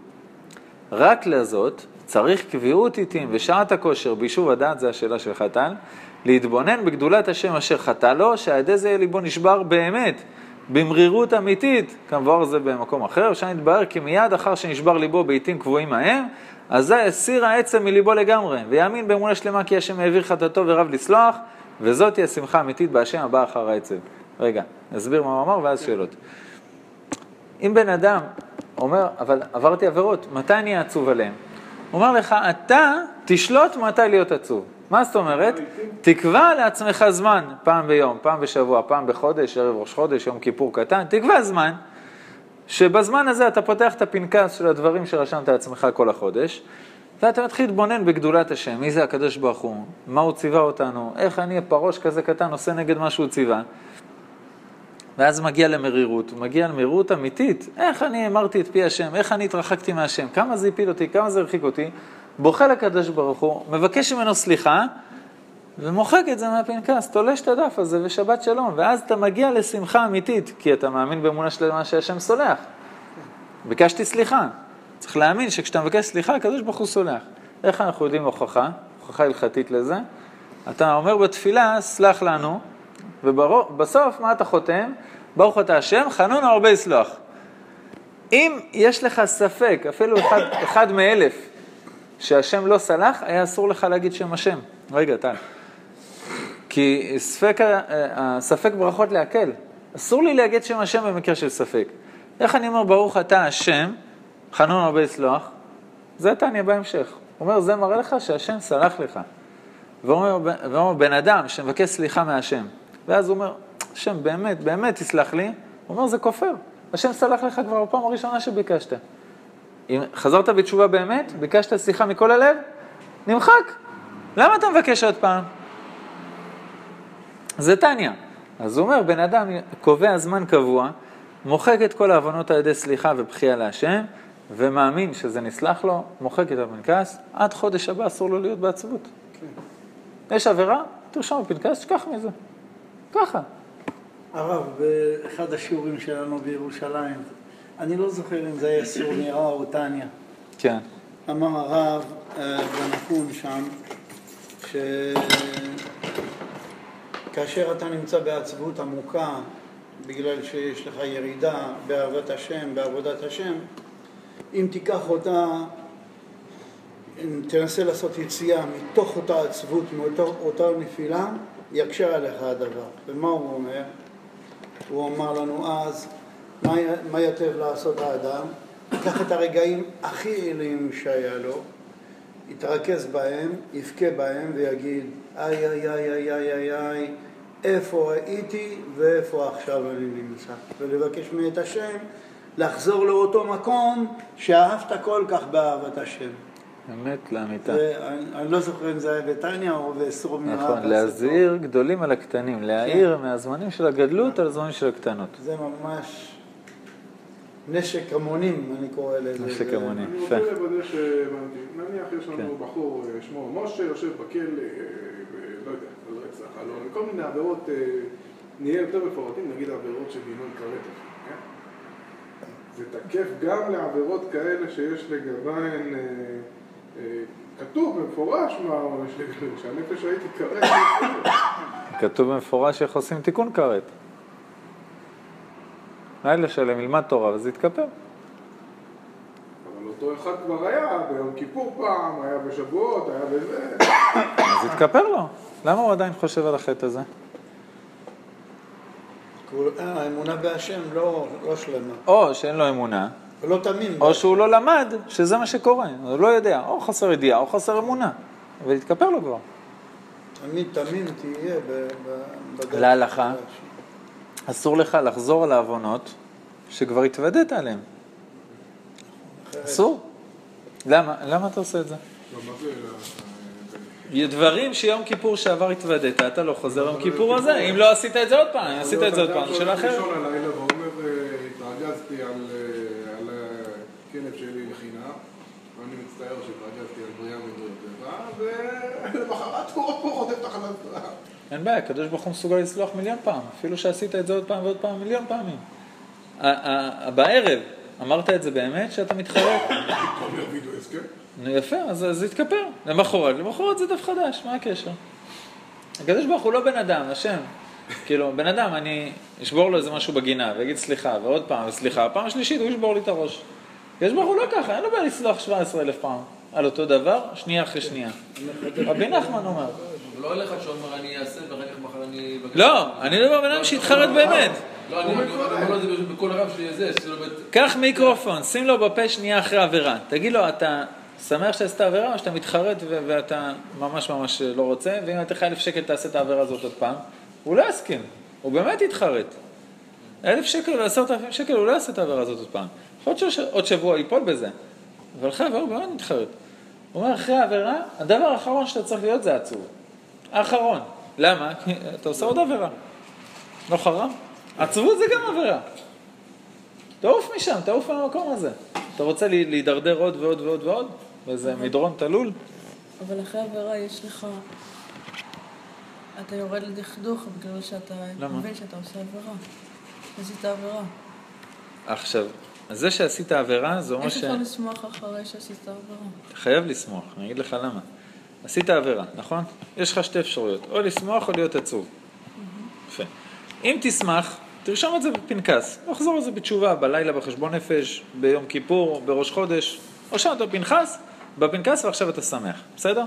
רק לזאת צריך קביעות עיתים ושעת הכושר, ביישוב הדעת, זה השאלה של חתן, להתבונן בגדולת השם אשר חטא לו, שהעדי זה ליבו נשבר באמת, במרירות אמיתית, כמבואר זה במקום אחר, שם נתבהר כי מיד אחר שנשבר ליבו בעיתים קבועים ההם, אזי הסיר העצם מליבו לגמרי, ויאמין באמונה שלמה כי השם העביר חטאתו ורב לסלוח, וזאת היא השמחה האמיתית בהשם הבא אחר העצם. רגע, נסביר מה הוא אמר ואז שאלות. אם בן אדם אומר, אבל עברתי עבירות, מתי אני אעצוב עליהם? הוא אומר לך, אתה תשלוט מתי להיות עצוב. מה זאת אומרת? תקבע לעצמך זמן, פעם ביום, פעם בשבוע, פעם בחודש, ערב ראש חודש, יום כיפור קטן, תקבע זמן, שבזמן הזה אתה פותח את הפנקס של הדברים שרשמת לעצמך כל החודש, ואתה מתחיל להתבונן בגדולת השם, מי זה הקדוש ברוך הוא, מה הוא ציווה אותנו, איך אני פרוש כזה קטן עושה נגד מה שהוא ציווה, ואז מגיע למרירות, מגיע למרירות אמיתית, איך אני אמרתי את פי השם, איך אני התרחקתי מהשם, כמה זה הפיל אותי, כמה זה הרחיק אותי, בוכה לקדוש ברוך הוא, מבקש ממנו סליחה, ומוחק את זה מהפנקס, תולש את הדף הזה ושבת שלום, ואז אתה מגיע לשמחה אמיתית, כי אתה מאמין באמונה שלמה שהשם סולח. ביקשתי סליחה. צריך להאמין שכשאתה מבקש סליחה, הקדוש ברוך הוא סולח. איך אנחנו יודעים הוכחה? הוכחה הלכתית לזה. אתה אומר בתפילה, סלח לנו, ובסוף מה אתה חותם? ברוך אתה השם, חנון הרבה יסלוח. אם יש לך ספק, אפילו אחד מאלף, שהשם לא סלח, היה אסור לך להגיד שם השם. רגע, טל. כי ספק ברכות להקל. אסור לי להגיד שם השם במקרה של ספק. איך אני אומר, ברוך אתה השם, חנון הרבה יסלוח, זה תניא בהמשך. הוא אומר, זה מראה לך שהשם סלח לך. ואומר, בן אדם שמבקש סליחה מהשם. ואז הוא אומר, השם באמת, באמת תסלח לי. הוא אומר, זה כופר. השם סלח לך כבר בפעם הראשונה שביקשת. אם חזרת בתשובה באמת, ביקשת סליחה מכל הלב, נמחק. למה אתה מבקש עוד פעם? זה תניא. אז הוא אומר, בן אדם קובע זמן קבוע, מוחק את כל העוונות על ידי סליחה ובחייה להשם, ומאמין שזה נסלח לו, מוחק את הפנקס, עד חודש הבא אסור לו להיות בעצבות. כן. יש עבירה, תרשום בפנקס, שכח מזה. ככה. הרב, באחד השיעורים שלנו בירושלים, אני לא זוכר אם זה היה סור נראה או תניא. כן. אמר הרב בנקון שם, שכאשר אתה נמצא בעצבות עמוקה, בגלל שיש לך ירידה באהבת השם, בעבודת השם, אם תיקח אותה, אם תנסה לעשות יציאה מתוך אותה עצבות, מאותה נפילה, יקשה עליך הדבר. ומה הוא אומר? הוא אומר לנו אז, מה יטב לעשות האדם? ייקח את הרגעים הכי עיליים שהיה לו, יתרכז בהם, יבכה בהם ויגיד, איי, איי, איי, איי, איי, איי, איפה הייתי ואיפה עכשיו אני נמצא. ולבקש מאת השם, לחזור לאותו מקום שאהבת כל כך באהבת השם. אמת לאמיתה. אני לא זוכר אם זה היה בתניא או בסור מרע. נכון, להזהיר גדולים על הקטנים, להעיר מהזמנים של הגדלות על הזמנים של הקטנות. זה ממש... נשק המונים, אני קורא לזה. נשק המונים, יפה. אני רוצה לבדש, נניח יש לנו בחור שמו משה, יושב בכלא, לא יודע, לא רצח, כל מיני עבירות, נהיה יותר מפורטים, נגיד עבירות של גינון קרטף, כן? זה תקף גם לעבירות כאלה שיש לגביהן, כתוב במפורש מה העונש לגביהן, שהנפש הייתי קרטף. כתוב במפורש איך עושים תיקון קרטף. לילה שלם, ילמד תורה, וזה יתקפר. אבל אותו אחד כבר היה, ביום כיפור פעם, היה בשבועות, היה בזה. אז יתקפר לו. למה הוא עדיין חושב על החטא הזה? האמונה בהשם לא שלמה. או שאין לו אמונה. ולא תמים. או שהוא לא למד, שזה מה שקורה. הוא לא יודע, או חסר ידיעה, או חסר אמונה. אבל יתקפר לו כבר. תמיד תמים תהיה בדרך. להלכה. אסור לך לחזור על העוונות שכבר התוודעת עליהם. אסור. למה אתה עושה את זה? דברים שיום כיפור שעבר התוודעת, אתה לא חוזר יום כיפור הזה. אם לא עשית את זה עוד פעם, אני עשית את זה עוד פעם. של אחר. ראשון הלילה ואומר, התרגזתי על הכלב שלי לחינם, ואני מצטער שהתרגזתי על בריאה מדויק. ולמחרת הוא עוד פה חוטף תחת הסתרה. אין בעיה, הקדוש ברוך הוא מסוגל לסלוח מיליון פעם, אפילו שעשית את זה עוד פעם ועוד פעם, מיליון פעמים. בערב, אמרת את זה באמת שאתה מתחרט? יפה, אז זה יתכפר. למחרת זה דף חדש, מה הקשר? הקדוש ברוך הוא לא בן אדם, השם. כאילו, בן אדם, אני אשבור לו איזה משהו בגינה, ויגיד סליחה, ועוד פעם, סליחה. הפעם השלישית הוא ישבור לי את הראש. הקדוש ברוך הוא לא ככה, אין לו בעיה לסלוח 17,000 פעם. על אותו דבר, שנייה אחרי שנייה. רבי נחמן אומר. לא אליך שאומר, אני אעשה, ואחר כך מחר אני... לא, אני לא בן אדם שהתחרט באמת. לא, אני אומר את זה בכל הרב שלי הזה. קח מיקרופון, שים לו בפה שנייה אחרי עבירה. תגיד לו, אתה... שמח שעשת העבירה, או שאתה מתחרט ואתה ממש ממש לא רוצה, ואם אתה חי 1,000 שקל תעשה את העבירה הזאת עוד פעם, הוא לא יסכים, הוא באמת יתחרט. 1,000 שקל, 10,000 שקל, הוא לא יעשה את העבירה הזאת עוד פעם. עוד שבוע ייפול בזה, אבל אחרי העבירה הוא באמת מתחרט. הוא אומר, אחרי העבירה, הדבר האחרון שאתה צריך להיות זה עצוב. האחרון. למה? כי אתה עושה עוד עבירה. לא חרם? עצבות זה גם עבירה. תעוף משם, תעוף מהמקום הזה. אתה רוצה להידרדר עוד ועוד ועוד ועוד? וזה מדרון תלול. אבל אחרי העבירה יש לך... אתה יורד לדכדוך בגלל שאתה... למה? בגלל שאתה עושה עבירה. עשית עבירה. עכשיו, זה שעשית עבירה זה אומר ש... איך יכול לשמוח אחרי שעשית עבירה? אתה חייב לשמוח, אני אגיד לך למה. עשית עבירה, נכון? יש לך 2 אפשרויות, או לשמוח או להיות עצוב. יפה. אם תשמח, תרשום את זה בפנקס, נחזור על זה בתשובה, בלילה בחשבון נפש, ביום כיפור, בראש חודש, או שם אתה בפנקס ועכשיו אתה שמח, בסדר?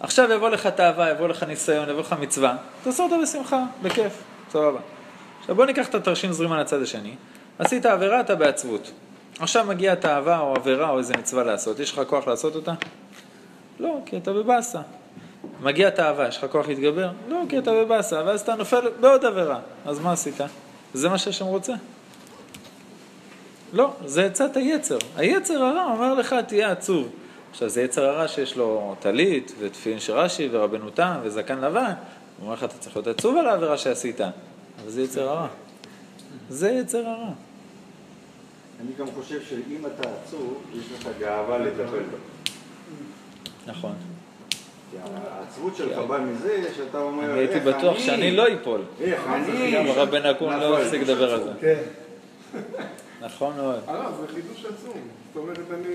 עכשיו יבוא לך תאווה, יבוא לך ניסיון, יבוא לך מצווה, תעשה אותה בשמחה, בכיף, סבבה. עכשיו בוא ניקח את התרשים זרימה לצד השני, עשית עבירה, אתה בעצבות. עכשיו מגיעה תאווה או עבירה או איזה מצווה לעשות, יש לך כוח לעשות אותה? לא, כי אתה בבאסה. מגיעה תאווה, יש לך כוח להתגבר? לא, כי אתה בבאסה, ואז אתה נופל בעוד עבירה. אז מה עשית? זה מה שהשם רוצה? לא, זה עצת היצר. היצר הרע אומר לך, תהיה עצוב. עכשיו, זה יצר הרע שיש לו תלית, ותפילין שרש"י, ורבנו תם, וזקן לבן. הוא אומר לך, אתה צריך להיות עצוב על העבירה שעשית. אבל זה יצר הרע. זה יצר הרע. אני גם חושב שאם אתה עצוב, יש לך גאווה לטפל בה. נכון. העצבות שלך בא מזה שאתה אומר... אני הייתי בטוח שאני לא ייפול. איך אני... גם רבן עקום לא הפסיק לדבר על זה. כן. נכון מאוד. הרב, זה חידוש עצום. זאת אומרת, אני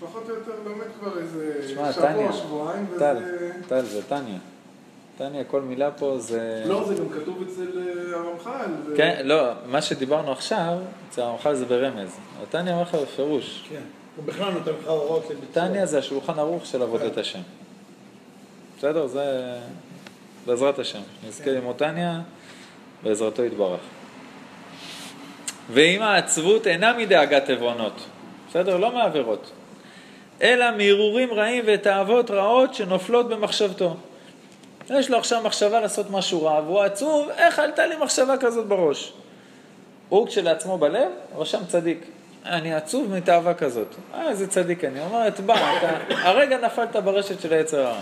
פחות או יותר לומד כבר איזה שבוע, שבועיים, וזה... טל, זה טניה. טניה, כל מילה פה זה... לא, זה גם כתוב אצל הרמח"ל. כן, לא, מה שדיברנו עכשיו, אצל הרמח"ל זה ברמז. טניה אומר לך בפירוש. כן. ובכלל נותן לך הוראות לביצוע. טניה זה השולחן ערוך של עבודת השם. בסדר, זה בעזרת השם. נזכה למותניה, בעזרתו יתברך. ואם העצבות אינה מדאגת עוונות, בסדר, לא מעבירות, אלא מהרהורים רעים ותאוות רעות שנופלות במחשבתו. יש לו עכשיו מחשבה לעשות משהו רע, והוא עצוב, איך עלתה לי מחשבה כזאת בראש? הוא כשלעצמו בלב, רשם צדיק. אני עצוב מתאווה כזאת. איזה צדיק אני. הוא אומר, הרגע נפלת ברשת של היצר הרע.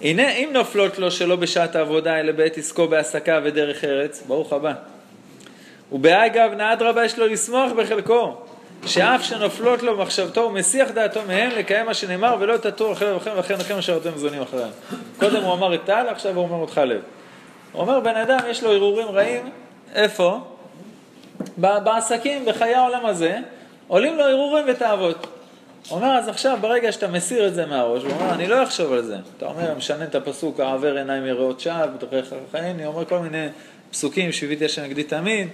הנה, אם נופלות לו שלא בשעת העבודה, אלא בעת עסקו בהעסקה ודרך ארץ, ברוך הבא. ובאגב, נעד רבה יש לו לשמוח בחלקו, שאף שנופלות לו מחשבתו, הוא מסיח דעתו מהם לקיים מה שנאמר, ולא תטור אחרי וכם ואחרי נכם אשר אתם זונים אחריהם. קודם הוא אמר את טל, עכשיו הוא אומר אותך לב. הוא אומר, בן אדם, יש לו הרהורים רעים, איפה? בעסקים, בחיי העולם הזה, עולים לו הרהורים ותאוות. אומר, אז עכשיו, ברגע שאתה מסיר את זה מהראש, הוא אומר, אני לא אחשוב על זה. אתה אומר, משנה את הפסוק, העבר עיניים יראות שווא, בתוכך חייני, אומר כל מיני פסוקים, שיביתי השם נגדי תמיד,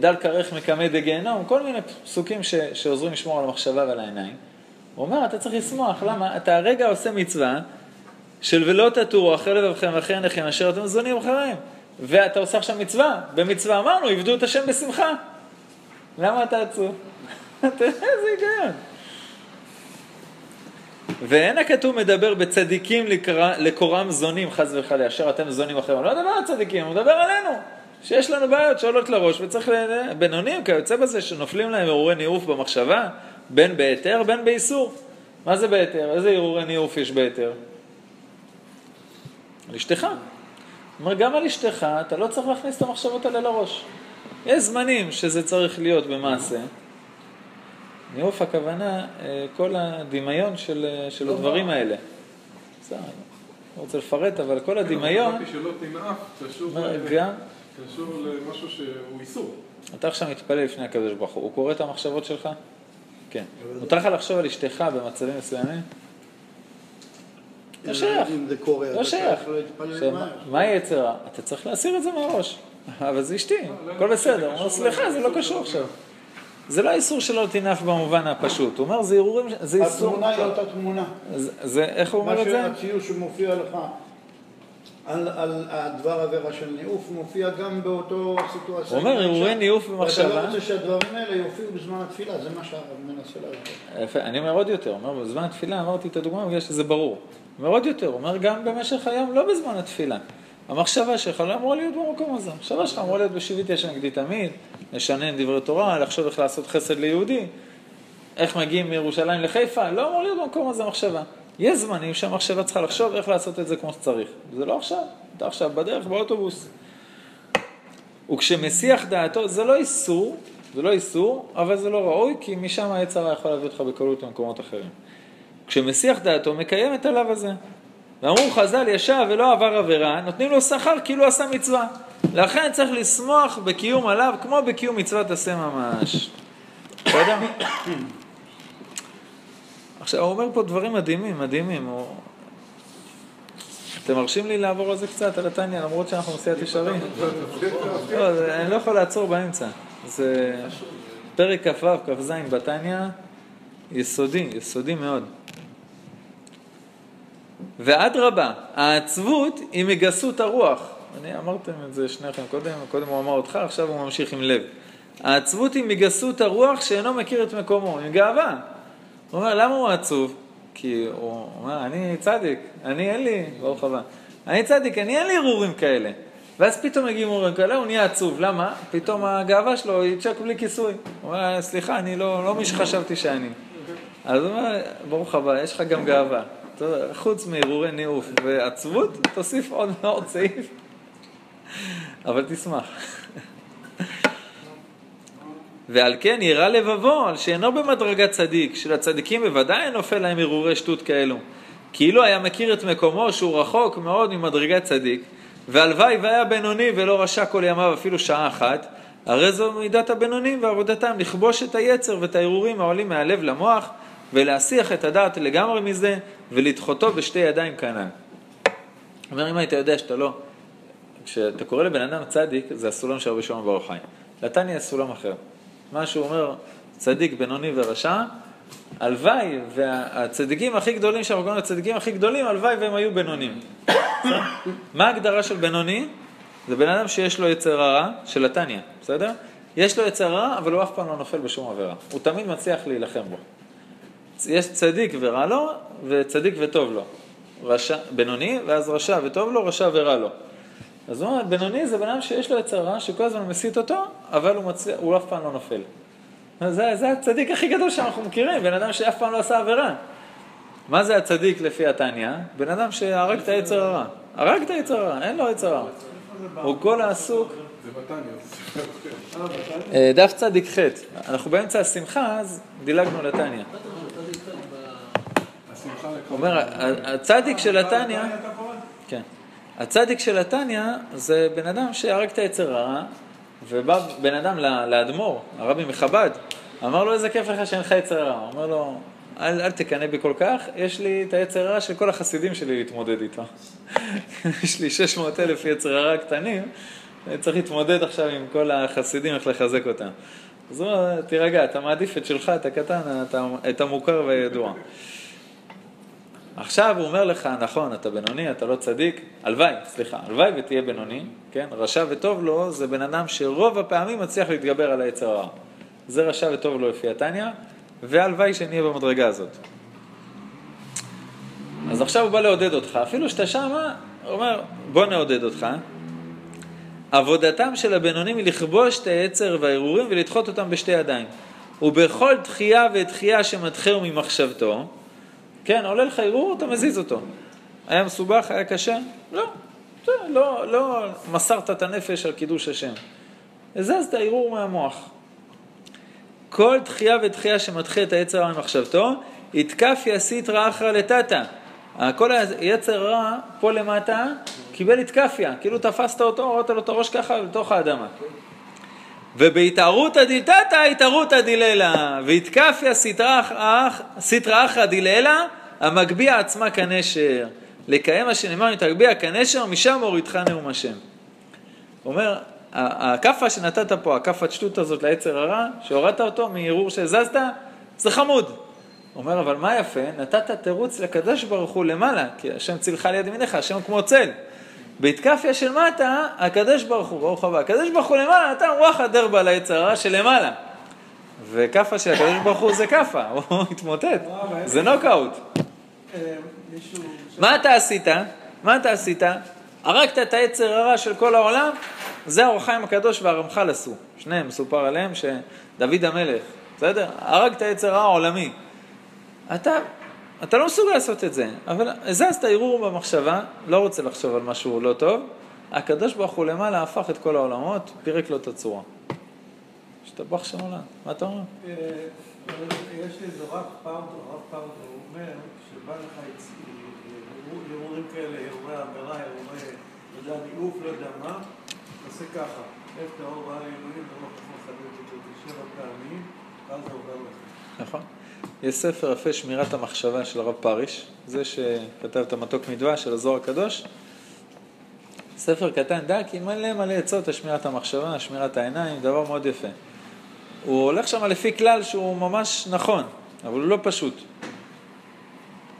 דל קרח מקמא דגיהנום, כל מיני פסוקים שעוזרים לשמור על המחשבה ועל העיניים. הוא אומר, אתה צריך לשמוח, למה? אתה הרגע עושה מצווה של ולא תטורו אחרי לבבכם ואחרי עיניכם, אשר אתם זונים אחריהם. ואתה עושה עכשיו מצווה. במצווה אמרנו, עבדו את השם בשמחה. למה אתה עצוב? איזה היגיון. ואין הכתוב מדבר בצדיקים לקורם זונים, חס וחלילה, אשר אתם זונים אחרים. הוא לא מדבר על צדיקים, הוא מדבר עלינו. שיש לנו בעיות שעולות לראש, וצריך בינונים כיוצא בזה שנופלים להם הרהורי ניאוף במחשבה, בין בהיתר, בין באיסור. מה זה בהיתר? איזה הרהורי ניאוף יש בהיתר? על אשתך. אומר, גם על אשתך, אתה לא צריך להכניס את המחשבות האלה לראש. יש זמנים שזה צריך להיות במעשה. ניאוף הכוונה, כל הדמיון של הדברים האלה. בסדר, אני לא רוצה לפרט, אבל כל הדמיון... אני חשבתי שלא תנאף, קשור למשהו שהוא איסור. אתה עכשיו מתפלל לפני הקדוש ברוך הוא, הוא קורא את המחשבות שלך? כן. מותר לך לחשוב על אשתך במצבים מסוימים? לא שייך, לא שייך. מה יצרה? אתה צריך להסיר את זה מהראש. אבל זה אשתי, כל בסדר. הוא אומר, סליחה, זה לא קשור עכשיו. זה לא האיסור שלא תינף במובן הפשוט. הוא אומר, זה אירורים... התמונה היא אותה תמונה. איך הוא אומר את זה? מה שהציור שמופיע לך על הדבר עבירה של ניאוף מופיע גם באותו סיטואציה. הוא אומר, אירורי ניאוף במחשבה. אתה לא רוצה שהדברים האלה יופיעו בזמן התפילה, זה מה שהרב מנסה להגיד. יפה, אני אומר עוד יותר. הוא אומר, בזמן התפילה אמרתי את הדוגמה בגלל שזה ברור. הוא אומר עוד יותר, הוא אומר גם במשך היום, לא בזמן התפילה. המחשבה שלך לא אמורה להיות במקום הזה. המחשבה שלך אמורה להיות בשבית יש נגדי תמיד, לשנן דברי תורה, לחשוב איך לעשות חסד ליהודי, איך מגיעים מירושלים לחיפה, לא אמורה להיות במקום הזה מחשבה. יש זמנים שהמחשבה צריכה לחשוב איך לעשות את זה כמו שצריך. זה לא עכשיו, אתה עכשיו בדרך, באוטובוס. וכשמסיח דעתו, זה לא איסור, אבל זה לא ראוי, כי משם היצרה יכול להביא אותך בקלות למקומות אחרים. כשמסיח דעתו, מקיים את הלב הזה. ואמרו חז"ל ישב ולא עבר עבירה, נותנים לו שכר כאילו עשה מצווה. לכן צריך לשמוח בקיום עליו כמו בקיום מצוות עשה ממש. בסדר? עכשיו, הוא אומר פה דברים מדהימים. אתם מרשים לי לעבור על זה קצת, על התניה, למרות שאנחנו מסיעת ישרים. אני לא יכול לעצור באמצע. זה פרק כ"ו, כ"ז בתניה, יסודי מאוד. ועד רבה, העצבות היא מגסות הרוח. אני אמרתם את זה שניכם קודם הוא אמר אותך, עכשיו הוא ממשיך עם לב. העצבות היא מגסות הרוח שאינו מכיר את מקומו, עם גאווה. הוא אומר, למה הוא עצוב? כי הוא אומר, אני צדיק, אני אין לי אירורים כאלה. ואז פתאום מגיעים אירורים כאלה, הוא נהיה עצוב. למה? פתאום הגאווה שלו היא צ'ק בלי כיסוי. הוא אומר, סליחה, אני לא מי שחשבתי שאני. אז הוא אומר, ברוך הבא, יש לך גם גאווה. חוץ מאירורי ניאוף ועצבות, תוסיף עוד סעיף. אבל תשמח. ועל כן יראה לבבו, על שאינו במדרגת צדיק, שלצדיקים בוודאי נופל להם אירורי שטות כאלו. כאילו היה מכיר את מקומו שהוא רחוק מאוד ממדרגת צדיק, והלוואי והיה בינוני ולא רשע כל ימיו אפילו שעה אחת, הרי זו מידת הבינונים ועבודתם לכבוש את היצר ואת האירורים העולים מהלב למוח, ולהסיח את הדעת לגמרי מזה, ולדחותו בשתי ידיים כנען. אומר, אם היית יודע שאתה לא... כשאתה קורא לבן אדם צדיק, זה הסולם של רבי שמעון בר יוחאי. לתניא סולם אחר. מה שהוא אומר, צדיק, בינוני ורשע, הלוואי, והצדיקים הכי גדולים, שהרגון הצדיקים הכי גדולים, הלוואי והם היו בינונים. מה ההגדרה של בינוני? זה בן אדם שיש לו יצר הרע, של התניא, בסדר? יש לו יצר הרע, אבל הוא אף פעם לא נופל בשום עבירה. הוא תמיד מצליח להילחם בו. יש צדיק ורע לו, וצדיק וטוב לו. רשע, בינוני, ואז רשע וטוב לו, רשע ורע לו. אז הוא אומר, בינוני זה בנם שיש לו יצר רע, שכל הזמן מסית אותו, אבל הוא אף פעם לא נופל. זה הצדיק הכי גדול שאנחנו מכירים, בן אדם שאף פעם לא עשה עבירה. מה זה הצדיק לפי התניה? בן אדם שהרג את היצר הרע. הרג את היצר הרע, אין לו יצר רע. הוא כל העסוק... דף צדיק ח'. אנחנו באמצע השמחה, אז דילגנו לתניה. אומר, הצדיק של התניה, כן, הצדיק של התניה זה בן אדם שהרג את היצר הרע, ובא בן אדם לאדמו"ר, הרבי מחב"ד, אמר לו, איזה כיף לך שאין לך יצר הרע. אומר לו, אל תקנה בי כל כך, יש לי את היצר הרע של כל החסידים שלי להתמודד איתו. יש לי 600,000 יצר הרע קטנים, צריך להתמודד עכשיו עם כל החסידים, איך לחזק אותם. אז הוא אומר, תירגע, אתה מעדיף את שלך, אתה קטן, אתה מוכר וידוע. עכשיו הוא אומר לך, נכון, אתה בינוני, אתה לא צדיק, הלוואי ותהיה בינוני, כן? רשע וטוב לו זה בן אדם שרוב הפעמים מצליח להתגבר על היצר הרע. זה רשע וטוב לו לפי התניא, והלוואי שנהיה במדרגה הזאת. אז עכשיו הוא בא לעודד אותך, אפילו שאתה שמה, הוא אומר, בוא נעודד אותך. עבודתם של הבינונים היא לכבוש את היצר והאירורים ולדחות אותם בשתי ידיים. ובכל דחייה ודחייה שמתחהו ממחשבתו, כן, עולה לך אירור, אתה מזיז אותו. היה מסובך, היה קשה? לא מסרת את הנפש על קידוש השם. הזזת אירור מהמוח. כל דחייה ודחייה שמתחיל את היצר הרע ממחשבתו, התקפיה סיטרא אחרא לטאטא. כל היצר הרע פה למטה קיבל התקפיה, כאילו תפסת אותו, הורדת לו את הראש ככה לתוך האדמה. ובהתערותא דתתא התערותא דלילא, והתקפיה סיטרא אחרא דלילא, המגביה עצמה כנשר. לקיים מה שנאמר, מתרביע כנשר, משם הורידך נאום השם. הוא אומר, הכפה שנתת פה, הכפת שטות הזאת ליצר הרע, שהורדת אותו מהירור שהזזת, זה חמוד. הוא אומר, אבל מה יפה? נתת תירוץ לקדוש ברוך הוא למעלה, כי השם צילך ליד ימינך, השם כמו צל. בהתקפיה של מטה, הקדוש ברוך הוא, ברוך הבא, הקדוש ברוך הוא למעלה, נתן וואחד דרבה ליצר הרע שלמעלה. וכפה של הקדוש ברוך הוא זה כפה, הוא התמוטט, זה נוקאוט. מה אתה עשית? מה אתה עשית? הרקת את היצר הרע של כל העולם? זה אור החיים הקדוש והרמח"ל עשו. שניהם מסופר עליהם שדוד המלך, בסדר? הרג את היצר הרע העולמי. אתה לא מסוגל לעשות את זה, אבל הזזת ערעור במחשבה, לא רוצה לחשוב על משהו לא טוב, הקדוש ברוך הוא למעלה הפך את כל העולמות, פירק לו את הצורה. השתבח שם עולם. מה אתה אומר? יש לי איזה רב פארדו, הוא אומר שבא לך ערעורים כאלה, ערעורי עבירה, ערעורי עיוף, לא יודע מה, עושה ככה, איך תאור באה לאלוהים, תאור כמו חדש, תשאיר הפעמים, ואז זה עובר לך. נכון. יש ספר יפה, שמירת המחשבה של הרב פריש, זה שכתב את המתוק מדבש של הזוהר הקדוש. ספר קטן דק, עם מלא עצות, שמירת המחשבה, שמירת העיניים, דבר מאוד יפה. הוא הולך שם לפי כלל שהוא ממש נכון, אבל הוא לא פשוט.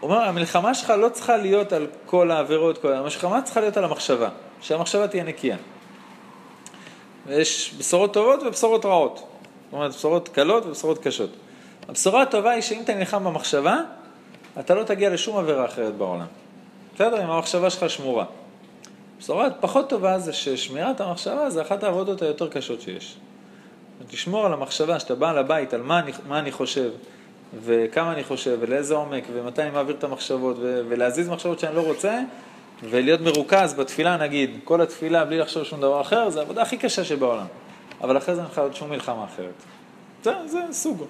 הוא אומר, המלחמה שלך לא צריכה להיות על כל העבירות, המלחמה צריכה להיות על המחשבה, שהמחשבה תהיה נקייה. ויש בשורות טובות ובשורות רעות. זאת אומרת, בשורות קלות ובשורות קשות. הבשורה הטובה היא שאם אתה נלחם במחשבה, אתה לא תגיע לשום עבירה אחרת בעולם. בסדר, אם המחשבה שלך שמורה. הבשורה פחות טובה זה ששמירת המחשבה זה אחת העבודות היותר קשות שיש. תשמור על המחשבה, שאתה בא לבית, על מה אני חושב, וכמה אני חושב, ולאיזה עומק, ומתי אני מעביר את המחשבות, ולהזיז מחשבות שאני לא רוצה, ולהיות מרוכז בתפילה, נגיד, כל התפילה בלי לחשוב שום דבר אחר, זה העבודה הכי קשה שבעולם. אבל אחרי זה נחלת שום מלחמה אחרת. זה סוג.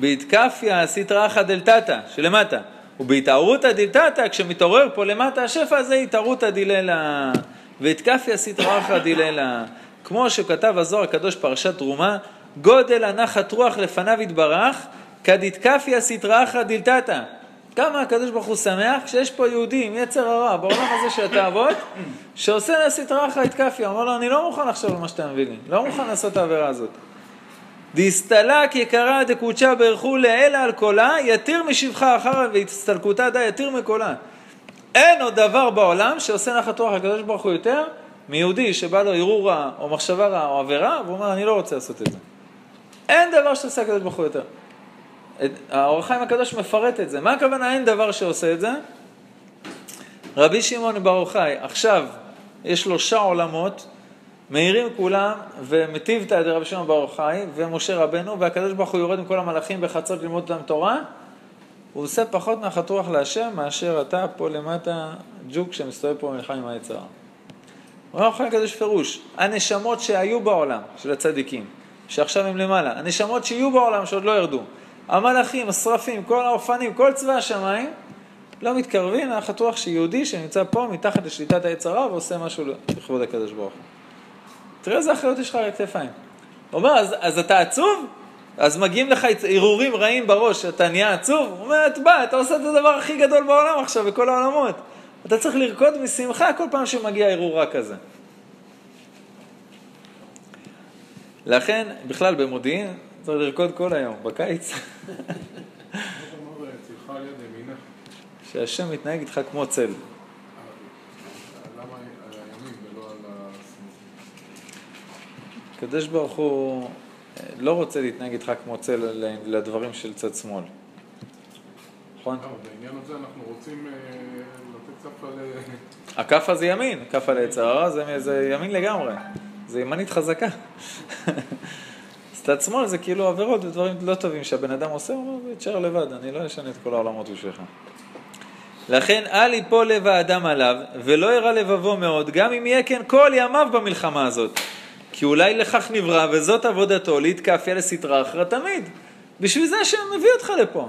בהתקפיה סיטרחה דלתתא, שלמטה, ובהתערותא דלתתא, כשמתעורר פה למטה, השפע הזה התערותא דיללה, והתקפיה סיטרחה דיללה, כמו שכתב הזוהר הקדוש פרשת תרומה, גודל הנחת רוח לפניו יתברך, כדתקפיה סיטרחה דלתתא. כמה הקדוש ברוך הוא שמח כשיש פה יהודים, יצר הרע, בעולם הזה של התאוות, שעושה לסיטרחה התקפיה, אומר לו, אני לא מוכן לחשוב על מה שאתה מביא לי, לא מוכן לעשות את העבירה הזאת. דיסטלק יקרא דקודשה ברכו לאלה על קולה, יתיר משבחה אחר והסתלקותה די, יתיר מקולה. אין עוד דבר בעולם שעושה נחת רוח הקדוש ברוך הוא יותר מיהודי שבא לו ערעור רע או מחשבה רע או עבירה, והוא אומר, אני לא רוצה לעשות את זה. אין דבר שעושה הקדוש ברוך הוא יותר. האור החיים הקדוש מפרט את זה. מה הכוונה אין דבר שעושה את זה? רבי שמעון בר יוחאי, עכשיו יש לו 3 עולמות, מהירים כולם, ומטיב את הידי רבי שמעון בר יוחאי, ומשה רבנו, והקדוש ברוך הוא יורד עם כל המלאכים בחצות ללמוד אותם תורה, הוא עושה פחות נחת רוח להשם, מאשר אתה פה למטה ג'וק שמסתובב פה מלחם עם היצר. אומר החיים הקדוש פירוש, הנשמות שהיו בעולם של הצדיקים, שעכשיו הם למעלה, הנשמות שיהיו בעולם שעוד לא ירדו, המלאכים, השרפים, כל האופנים, כל צבא השמיים, לא מתקרבים נחת רוח שיהודי שנמצא פה מתחת לשליטת היצרה ועושה משהו לכבוד הקדוש ברוך הוא. תראה איזה אחריות יש לך על הכתפיים. הוא אומר, אז אתה עצוב? אז מגיעים לך ערעורים רעים בראש, אתה נהיה עצוב? הוא אומר, את בא, אתה עושה את הדבר הכי גדול בעולם עכשיו, בכל העולמות. אתה צריך לרקוד משמחה כל פעם שמגיע ערעור רק כזה. לכן, בכלל במודיעין, צריך לרקוד כל היום, בקיץ. שהשם מתנהג איתך כמו צל. הקדוש ברוך הוא לא רוצה להתנהג איתך כמו צל לדברים של צד שמאל. נכון? בעניין הזה אנחנו רוצים לתת צפה ל... הקפה זה ימין, הקפה ליצרה, זה ימין לגמרי. זה ימנית חזקה. אז צד שמאל זה כאילו עבירות ודברים לא טובים שהבן אדם עושה, הוא יתשאר לבד, אני לא אשנה את כל העולמות בשבילך. לכן אל יפול לב האדם עליו, ולא ירא לבבו מאוד, גם אם יהיה כן כל ימיו במלחמה הזאת. כי אולי לכך נברא, וזאת עבודתו, להתקפיה לסתרה אחרת תמיד. בשביל זה שמביא אותך לפה.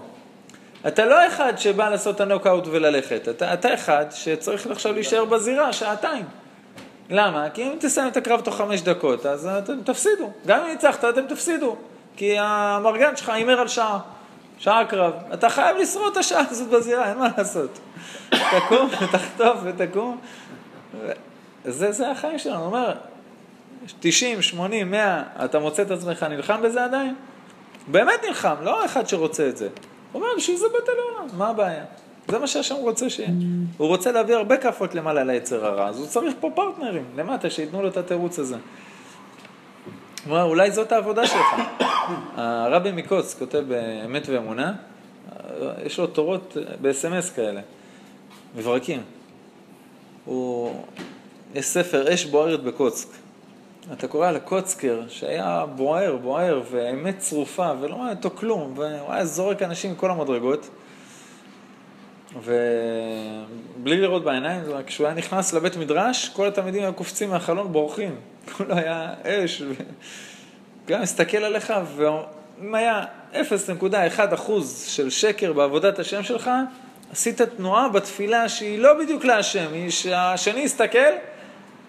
אתה לא אחד שבא לעשות את הנוקאוט וללכת. אתה אחד שצריך עכשיו להישאר בזירה, 2 שעות. למה? כי אם תסיים את הקרב תוך 5 דקות, אז אתם תפסידו. גם אם ניצחת, אתם תפסידו. כי המרגן שלך יימר על שעה. שעה קרב, אתה חייב לשרוד את השעה הזאת בזירה, אין מה לעשות. תקום ותחטוף ותקום. זה החיים שלנו, אני אומר, 90, 80, 100, אתה מוצא את עצמך, נלחם בזה עדיין? באמת נלחם, לא אחד שרוצה את זה. הוא אומר, שזה בטל עולם, מה הבעיה? זה מה שהשם רוצה שיהיה. הוא רוצה להביא הרבה כפות למעלה ליצר הרע, אז הוא צריך פה פרטנרים, למטה, שיתנו לו את התירוץ הזה. אומר, אולי זאת העבודה שלך. הרבי מקוץ כותב באמת ואמונה, יש לו תורות ב-SMS כאלה, מברקים. יש ספר אש בוערת בקוצק. אתה קורא על הקוצקר שהיה בוער ואמת צרופה ולא היה אותו כלום, והוא היה זורק אנשים מכל המדרגות ובלי לראות בעיניים. כשהוא היה נכנס לבית מדרש כל התלמידים היו קופצים מהחלון בורחים, הוא לא היה אש גם הסתכל עליך, ואם היה 0.1% של שקר בעבודת השם שלך, עשית תנועה בתפילה שהיא לא בדיוק להשם, היא שהשני הסתכל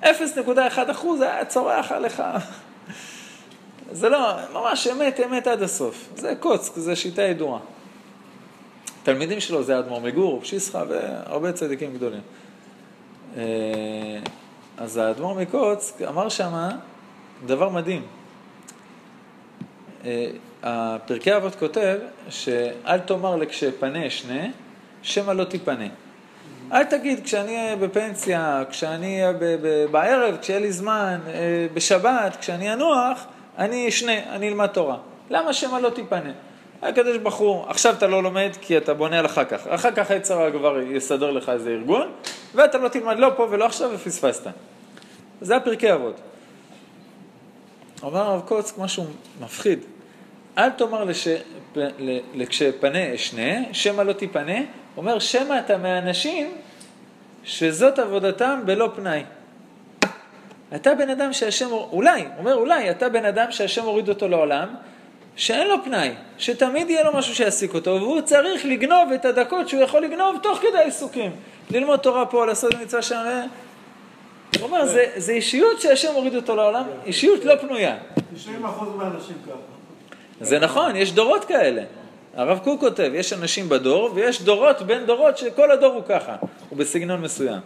0.1% היה צורח עליך. זה לא, ממש אמת עד הסוף. זה קוצק, זה שיטה ידועה. תלמידים שלו זה אדמו"ר מגור, שיסחה והרבה צדיקים גדולים. אז האדמו"ר מקוצק אמר שמה דבר מדהים. הפרקי אבות כותב שאל תאמר לכשפנה שנה, שמה לא תיפנה. אל תגיד, כשאני אהיה בפנסיה, כשאני אהיה בערב, כשאהיה לי זמן, בשבת, כשאני אנוח, אני אלמד תורה. למה שמה לא תיפנה? הקדוש בחור, עכשיו אתה לא לומד כי אתה בונה על אחר כך. אחר כך היצר כבר יסדר לך איזה ארגון, ואתה לא תלמד לא פה ולא עכשיו ופספסת. זה הפרקי אבות. אומר הרב קוצק משהו מפחיד. אל תאמר לכשפנה אשנה, שמה לא תיפנה, אומר שמה אתה מהאנשים שזאת עבודתם בלא פנאי. אתה בן אדם שהשם, אולי אתה בן אדם שהשם הוריד אותו לעולם, שאין לו פנאי, שתמיד יהיה לו משהו שיעסיק אותו, והוא צריך לגנוב את הדקות שהוא יכול לגנוב תוך כדי עיסוקים. ללמוד תורה פה, לעשות מצווה שם. הוא אומר, זה אישיות שהשם הוריד אותו לעולם, אישיות לא פנויה. 90% מהאנשים ככה. זה נכון, יש דורות כאלה. הרב קוק כותב, יש אנשים בדור, ויש דורות בין דורות שכל הדור הוא ככה, הוא בסגנון מסוים.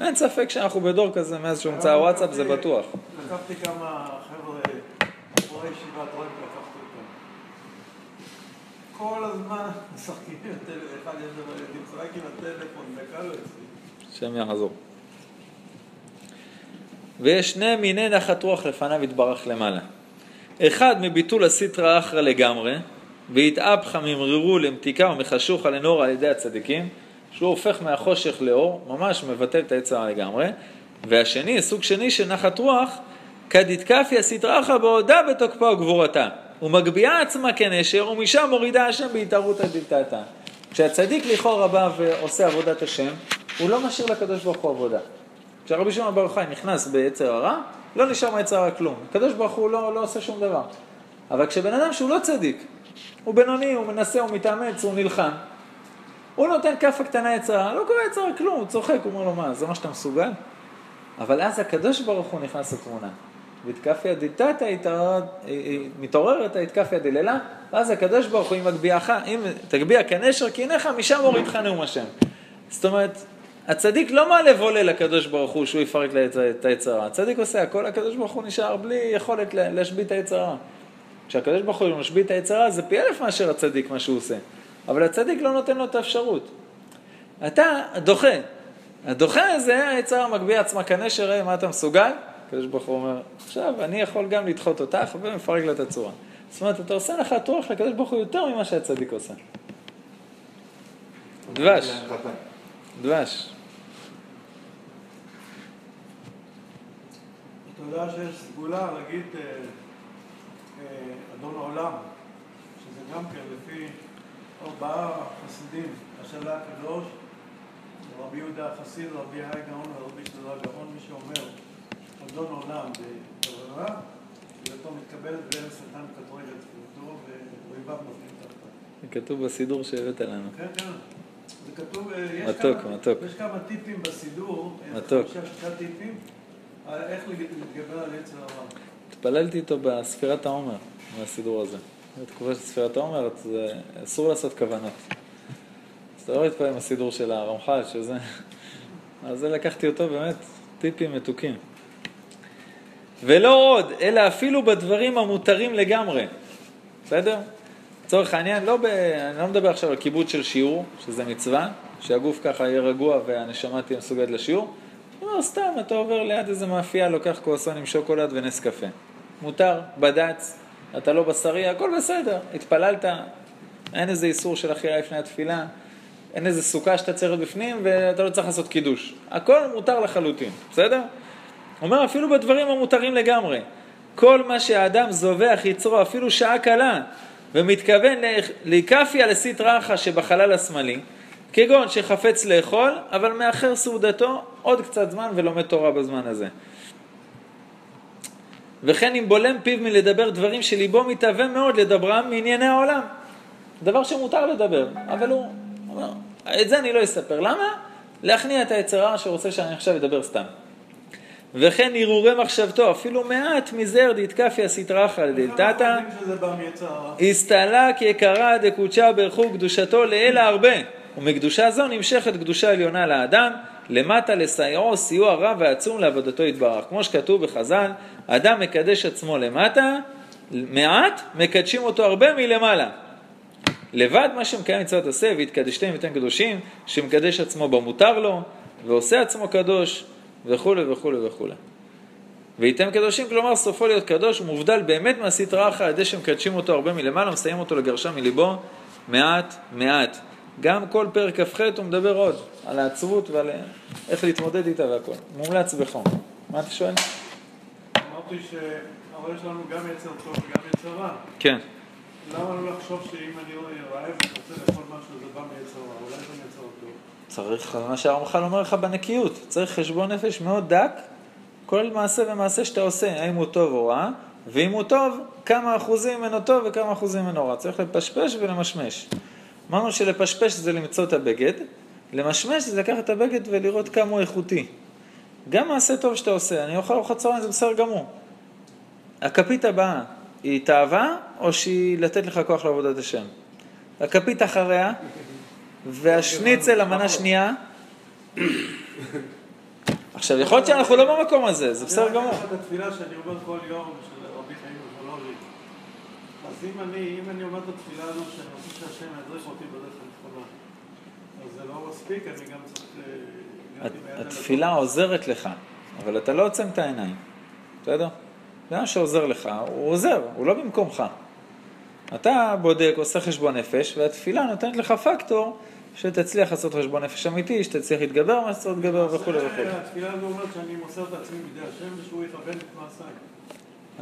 אין ספק שאנחנו בדור כזה מאז שהומצא הוואטסאפ, זה בטוח. לקחתי כמה חבר'ה, עבורי ישיבת רואים, לקחתי אותם. כל הזמן משחקים עם הטלפון, אחד ידעים צחק עם הטלפון, דקה לא יצאי. שם יחזור. ויש שני מיני נחת רוח לפניו יתברך למעלה. אחד מביטול הסטרא אחרא לגמרי, והתאפך ממרירו למתיקה ומחשוך על הנור על ידי הצדיקים, שהוא הופך מהחושך לאור, ממש מבטל את היצרה לגמרי. והשני, סוג שני של נחת רוח, כדתקפיה סטרחה בעודה בתוקפה וגבורתה, ומגביעה עצמה כנשר, ומשם מורידה השם בהתערות הדלתתה. כשהצדיק לכאורה בא ועושה עבודת השם, הוא לא משאיר לקדוש ברוך הוא עבודה. כשהרבי שמעון בר יוחאי נכנס ביצר הרע, לא נשאר מהיצר הרע כלום. הקדוש ברוך הוא לא עושה שום דבר. אבל כשבן אדם שהוא לא צדיק, הוא בינוני, הוא מנסה, הוא מתאמץ, הוא נלחם. הוא נותן כפה קטנה יצרה, לא קורה יצרה כלום, הוא צוחק, הוא אומר לו מה, זה מה שאתה מסוגל? אבל אז הקדוש ברוך הוא נכנס לתמונה. והתקפיה דלתתא מתעוררת, התקפיה דללה, ואז הקדוש ברוך הוא, אם תגביה כנשר כעיניך, משם הורידך נאום השם. זאת אומרת, הצדיק לא מעלה ועולה לקדוש ברוך הוא שהוא יפרק את היצרה. הצדיק עושה הכל, הקדוש ברוך הוא נשאר בלי יכולת להשבית את היצרה. כשהקדוש ברוך הוא משבית את היצרה, זה פי אלף מאשר הצדיק מה שהוא עושה. אבל הצדיק לא נותן לו את האפשרות. אתה דוחה. הדוחה הזה, היצרה מגביה עצמה כנשר, מה אתה מסוגל? הקדוש ברוך הוא אומר, עכשיו אני יכול גם לדחות אותך ומפרק לה את הצורה. זאת אומרת, אתה עושה נחת רוח לקדוש ברוך הוא יותר ממה שהצדיק עושה. דבש. אתה יודע שיש סגולה, נגיד... אדון העולם, שזה גם כן לפי ארבעה חסידים, השאלה הקדוש, רבי יהודה החסיד, רבי היי גאון ורבי שלא גאון, מי שאומר אדון העולם בבררה, שאלתו מתקבלת ואין סלטן כתורי לתפילתו וריביו נופלים תחתה. זה כתוב בסידור שהבאת לנו. כן. זה כתוב, יש כמה טיפים בסידור, חמישה טיפים, איך להתגבר על יצר הרע. התפללתי איתו בספירת העומר, מהסידור הזה. את קוראת ספירת העומר, אסור לעשות כוונות. אז אתה לא להתפעל עם הסידור של הרמח"ל, שזה... אז זה לקחתי אותו באמת טיפים מתוקים. ולא עוד, אלא אפילו בדברים המותרים לגמרי. בסדר? צורך העניין, אני לא מדבר עכשיו על כיבוד של שיעור, שזה מצווה, שהגוף ככה יהיה רגוע והנשמה תהיה מסוגלת לשיעור. לא, סתם, אתה עובר ליד איזה מאפייה, לוקח קרואסון עם שוקולד ונס קפה. מותר, בד"ץ, אתה לא בשרי, הכל בסדר. התפללת, אין איזה איסור של אכילה לפני התפילה, אין איזה סוכה שאתה צריך בפנים ואתה לא צריך לעשות קידוש. הכל מותר לחלוטין, בסדר? אומר, אפילו בדברים המותרים לגמרי. כל מה שהאדם זובח יצרו אפילו שעה קלה, ומתכוון להיקפיה לסית רחה שבחלל השמאלי, כגון שחפץ לאכול, אבל מאחר סעודתו עוד קצת זמן ולומד תורה בזמן הזה. וכן אם בולם פיו מלדבר דברים שליבו מתאווה מאוד לדברם מענייני העולם. דבר שמותר לדבר, אבל הוא אומר, את זה אני לא אספר. למה? להכניע את היצרה שרוצה שאני עכשיו אדבר סתם. וכן הרהורי מחשבתו, אפילו מעט מזער דתקפיה סטרחה לדלתתא, הסתלה כיקרא דקודשה ברכו קדושתו לאלה הרבה, ומקדושה זו נמשכת קדושה עליונה לאדם, למטה לסייעו סיוע רב ועצום לעבודתו יתברך. כמו שכתוב בחז"ל, אדם מקדש עצמו למטה, מעט מקדשים אותו הרבה מלמעלה. לבד מה שמקיים מצוות עשה, והתקדשתם ואתם קדושים, שמקדש עצמו במותר לו, ועושה עצמו קדוש, וכו' וכו' וכו'. ואיתם קדושים, כלומר סופו להיות קדוש, מובדל באמת מעשית רעך על ידי שמקדשים אותו הרבה מלמעלה, מסיים אותו לגרשה מליבו, מעט, מעט. גם כל פרק הפחת הוא מדבר עוד, על העצבות ועל איך להתמודד איתה והכל. מומלץ בחום. מה אתה שואל? אמרתי שהעבודה שלנו גם יצר טוב וגם יצר רע. כן. למה לא לחשוב שאם אני רעב ורוצה לכל משהו זה בא מיצר רע, אולי זה מיצר טוב? צריך, מה שהרמח"ל אומר לך בנקיות, צריך חשבון נפש מאוד דק, כל מעשה ומעשה שאתה עושה, האם הוא טוב או רע, ואם הוא טוב, כמה אחוזים ממנו טוב וכמה אחוזים ממנו רע. צריך לפשפש ולמשמש. אמרנו שלפשפש זה למצוא את הבגד, למשמש זה לקחת את הבגד ולראות כמה הוא איכותי. גם מעשה טוב שאתה עושה, אני אוכל ארוחת צהריים, זה בסדר גמור. הכפית הבאה, היא תאווה או שהיא לתת לך כוח לעבודת השם? הכפית אחריה, והשניצל המנה שנייה. עכשיו, יכול להיות שאנחנו לא במקום הזה, זה בסדר גמור. זה התפילה שאני אומר כל יום של רבי חיים ופולורי. אז אם אני אומר את התפילה הזו שאני רוצה שהשם ידריך אותי בדרך הנכונה, אז זה לא מספיק, אני גם צריך... התפילה עוזרת לך, אבל אתה לא עוצם את העיניים. בסדר? זה מה שעוזר לך, הוא עוזר, הוא לא במקומך. אתה בודק, עושה חשבון נפש, והתפילה נותנת לך פקטור שתצליח לעשות חשבון נפש אמיתי, שתצליח להתגבר, מה שצריך להתגבר וכו' וכו'. התפילה הזו אומרת שאני מוסר את עצמי בידי השם ושהוא יכוון את מעשיי.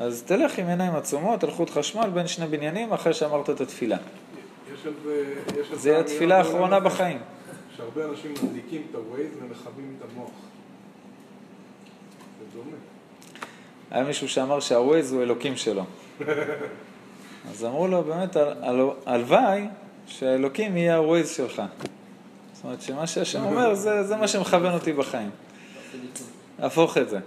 אז תלך עם עיניים עצומות, הלכות חשמל בין שני בניינים אחרי שאמרת את התפילה. זה התפילה האחרונה בחיים. שהרבה אנשים מדליקים את הווייז ומכבים את המוח. זה דומה. היה מישהו שאמר שהווייז הוא אלוקים שלו. אז אמרו לו, באמת, הלוואי שהאלוקים יהיה הווייז שלך. זאת אומרת, שמה שהשם אומר, זה מה שמכוון אותי בחיים. הפוך את זה.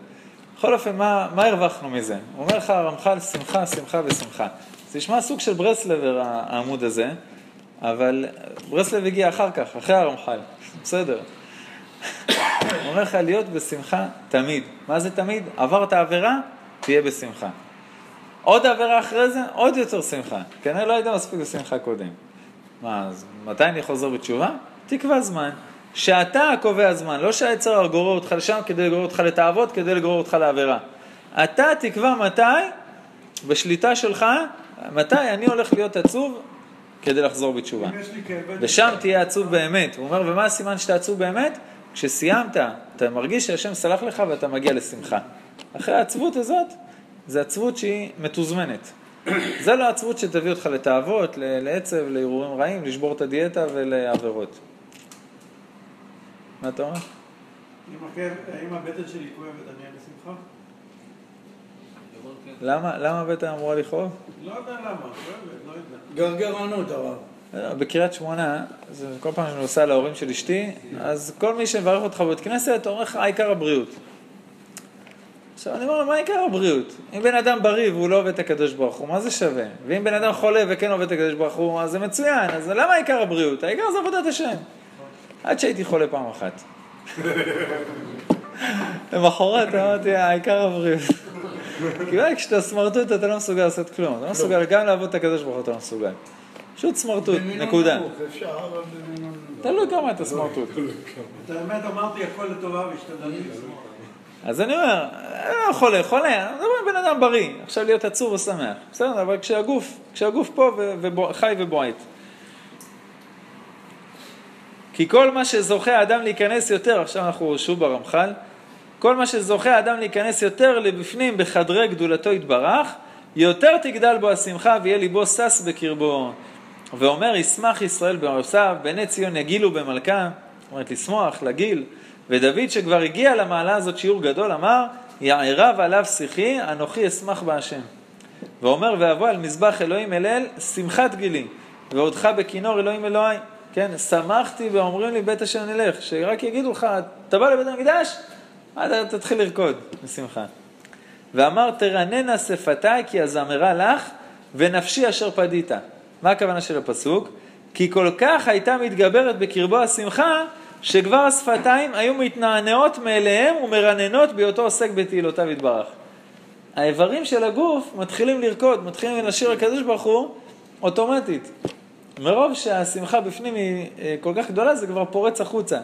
בכל אופן, מה הרווחנו מזה? הוא אומר לך, הרמח"ל, שמחה, שמחה ושמחה. זה ישמע סוג של ברסלבר, העמוד הזה, אבל ברסלב הגיע אחר כך, אחרי הרמח"ל. בסדר. הוא אומר לך, להיות בשמחה תמיד. מה זה תמיד? עברת עבירה, תהיה בשמחה. עוד עבירה אחרי זה, עוד יותר שמחה. כנראה לא הייתה מספיק בשמחה קודם. מה, אז מתי אני חוזר בתשובה? תקבע זמן. שאתה קובע זמן, לא שהיצר גורר אותך לשם כדי לגרור אותך לתאוות, כדי לגרור אותך לעבירה. אתה תקבע מתי, בשליטה שלך, מתי אני הולך להיות עצוב כדי לחזור בתשובה. ושם תהיה עצוב באמת. הוא אומר, ומה הסימן שאתה עצוב באמת? כשסיימת, אתה מרגיש שהשם סלח לך ואתה מגיע לשמחה. אחרי העצבות הזאת, זה עצבות שהיא מתוזמנת. זה לא עצבות שתביא אותך לתאוות, לעצב, להירורים רעים, לשבור את הדיאטה ולעבירות. מה אתה אומר? אם הבטן שלי כואבת, אני אהיה בשמחה? למה הבטן אמורה לכאוב? לא יודע למה, לא יודע. גרגרנות הרב. בקריית שמונה, כל פעם שאני נוסע להורים של אשתי, אז כל מי שמברך אותך בבית כנסת, עורך העיקר הבריאות. עכשיו אני אומר לו, מה העיקר הבריאות? אם בן אדם בריא והוא לא עובד את הקדוש ברוך הוא, מה זה שווה? ואם בן אדם חולה וכן עובד את הקדוש ברוך הוא, אז זה מצוין, אז למה העיקר הבריאות? העיקר זה עבודת השם. עד שהייתי חולה פעם אחת. למחרת אמרתי, העיקר הבריאות. כי רק כשאתה סמרטוט אתה לא מסוגל לעשות כלום, אתה לא מסוגל גם לעבוד את הקדוש ברוך הוא, אתה לא מסוגל. פשוט סמרטוט, נקודה. תלוי כמה אתה סמרטוט. את האמת אמרתי, הכל לטובה והשתדלתי לסמרטוט. אז אני אומר, חולה, אני אומר בן אדם בריא, עכשיו להיות עצוב ושמח, בסדר, אבל כשהגוף פה חי ובועט. כי כל מה שזוכה האדם להיכנס יותר, עכשיו אנחנו שוב ברמח"ל, כל מה שזוכה האדם להיכנס יותר לבפנים בחדרי גדולתו יתברך, יותר תגדל בו השמחה ויהיה ליבו סס בקרבו. ואומר, ישמח ישראל ברבסיו, בני ציון יגילו במלכה, זאת אומרת, לשמוח, לגיל, ודוד שכבר הגיע למעלה הזאת שיעור גדול אמר, יערב עליו שיחי, אנוכי אשמח בהשם. ואומר, ואבוא על מזבח אלוהים אל אל, שמחת גילי, ועודך בכינור אלוהים אלוהי. כן, שמחתי ואומרים לי בית השם נלך, שרק יגידו לך, אתה בא לבית המקדש? אתה תתחיל לרקוד, בשמחה. ואמר, תרננה שפתי כי הזמרה לך, ונפשי אשר פדית. מה הכוונה של הפסוק? כי כל כך הייתה מתגברת בקרבו השמחה, שכבר השפתיים היו מתנענעות מאליהם ומרננות בהיותו עוסק בתהילותיו יתברך. האיברים של הגוף מתחילים לרקוד, מתחילים לשיר לקדוש ברוך הוא אוטומטית. מרוב שהשמחה בפנים היא כל כך גדולה, זה כבר פורץ החוצה.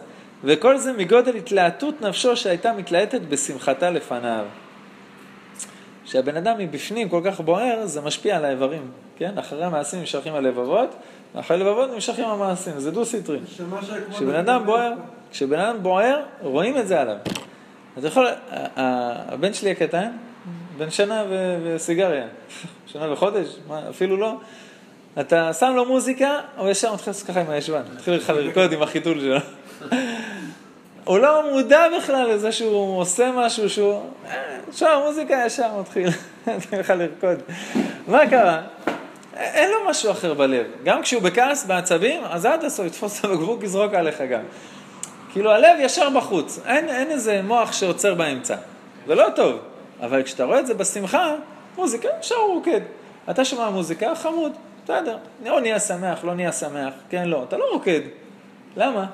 וכל זה מגודל התלהטות נפשו שהייתה מתלהטת בשמחתה לפניו. כשהבן אדם מבפנים כל כך בוער, זה משפיע על האיברים. כן? אחרי המעשים נמשכים הלבבות, אחרי לבבות נמשכים המעשים, זה דו סטרי. כשבן אדם בוער, רואים את זה עליו. אז יכול, הבן שלי הקטן, בן שנה וסיגריה, שנה וחודש, אפילו לא, אתה שם לו מוזיקה, הוא ישר מתחיל לעשות ככה עם הישבן, מתחיל לך לרקוד עם החיתול שלו. הוא לא מודע בכלל לזה שהוא עושה משהו שהוא, שם מוזיקה ישר מתחיל, מתחיל לך לרקוד. מה קרה? אין לו משהו אחר בלב. גם כשהוא בכעס, בעצבים, אז עד הסוף יתפוס על הגבוק, יזרוק עליך גם. כאילו הלב ישר בחוץ. אין איזה מוח שעוצר באמצע. זה לא טוב. אבל כשאתה רואה את זה בשמחה, מוזיקה, ישר רוקד. אתה שומע מוזיקה, חמוד. אתה יודע, לא נהיה שמח, לא נהיה שמח. כן, לא. אתה לא רוקד. למה?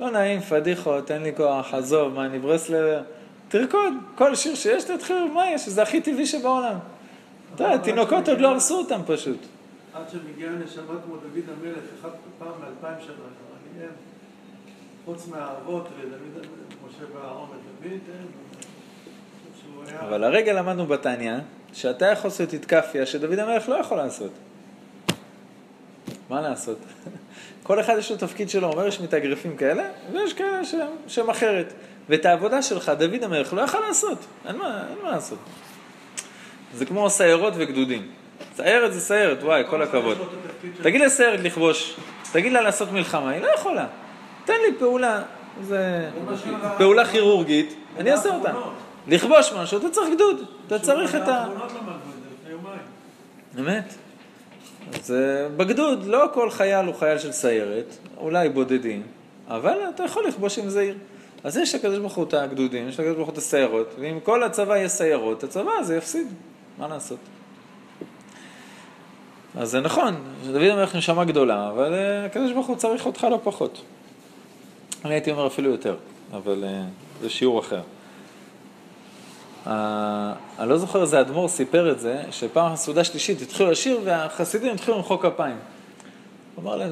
לא נעים, פדיחות, אין לי כוח, עזוב, מה, נברס לב. תרקוד. כל שיר שיש, תתחיל, מה יש? זה הכי טבעי שבעולם. אתה, תינוקות עוד לא הרסו אותם פשוט. עד שמגיעה נשמה כמו דוד המלך, אחד פעם מ-2000 שנה, אני אין, חוץ מהאבות לדוד, משה והארון לדוד, אין. אבל הרגע למדנו בתניה, שאתה יכול לעשות התקפיה, שדוד המלך לא יכול לעשות. מה לעשות? כל אחד יש לו תפקיד שלו, אומר יש מתאגרפים כאלה, ויש כאלה שם אחרת. ואת העבודה שלך, דוד המלך לא יכול לעשות. אין מה לעשות. זה כמו סיירות וגדודים. סיירת זה סיירת, וואי, כל הכבוד. תגיד לסיירת לכבוש, תגיד לה לעשות מלחמה, היא לא יכולה. תן לי פעולה, זה פעולה כירורגית, אני אעשה אותה. לכבוש משהו, אתה צריך גדוד, אתה צריך את ה... באמת? אז בגדוד, לא כל חייל הוא חייל של סיירת, אולי בודדים, אבל אתה יכול לכבוש עם זהיר. אז יש לקדוש ברוך הוא את הגדודים, יש לקדוש ברוך הוא את הסיירות, ואם כל הצבא יש סיירות, הצבא הזה יפסיד. מה לעשות? אז זה נכון, דוד המלך נשמה גדולה, אבל הקדוש ברוך הוא צריך אותך לא פחות. אני הייתי אומר אפילו יותר, אבל זה שיעור אחר. אני לא זוכר, זה אדמו"ר סיפר את זה, שפעם הסעודה שלישית התחילו לשיר, והחסידים התחילו למחוא כפיים. הוא אמר להם,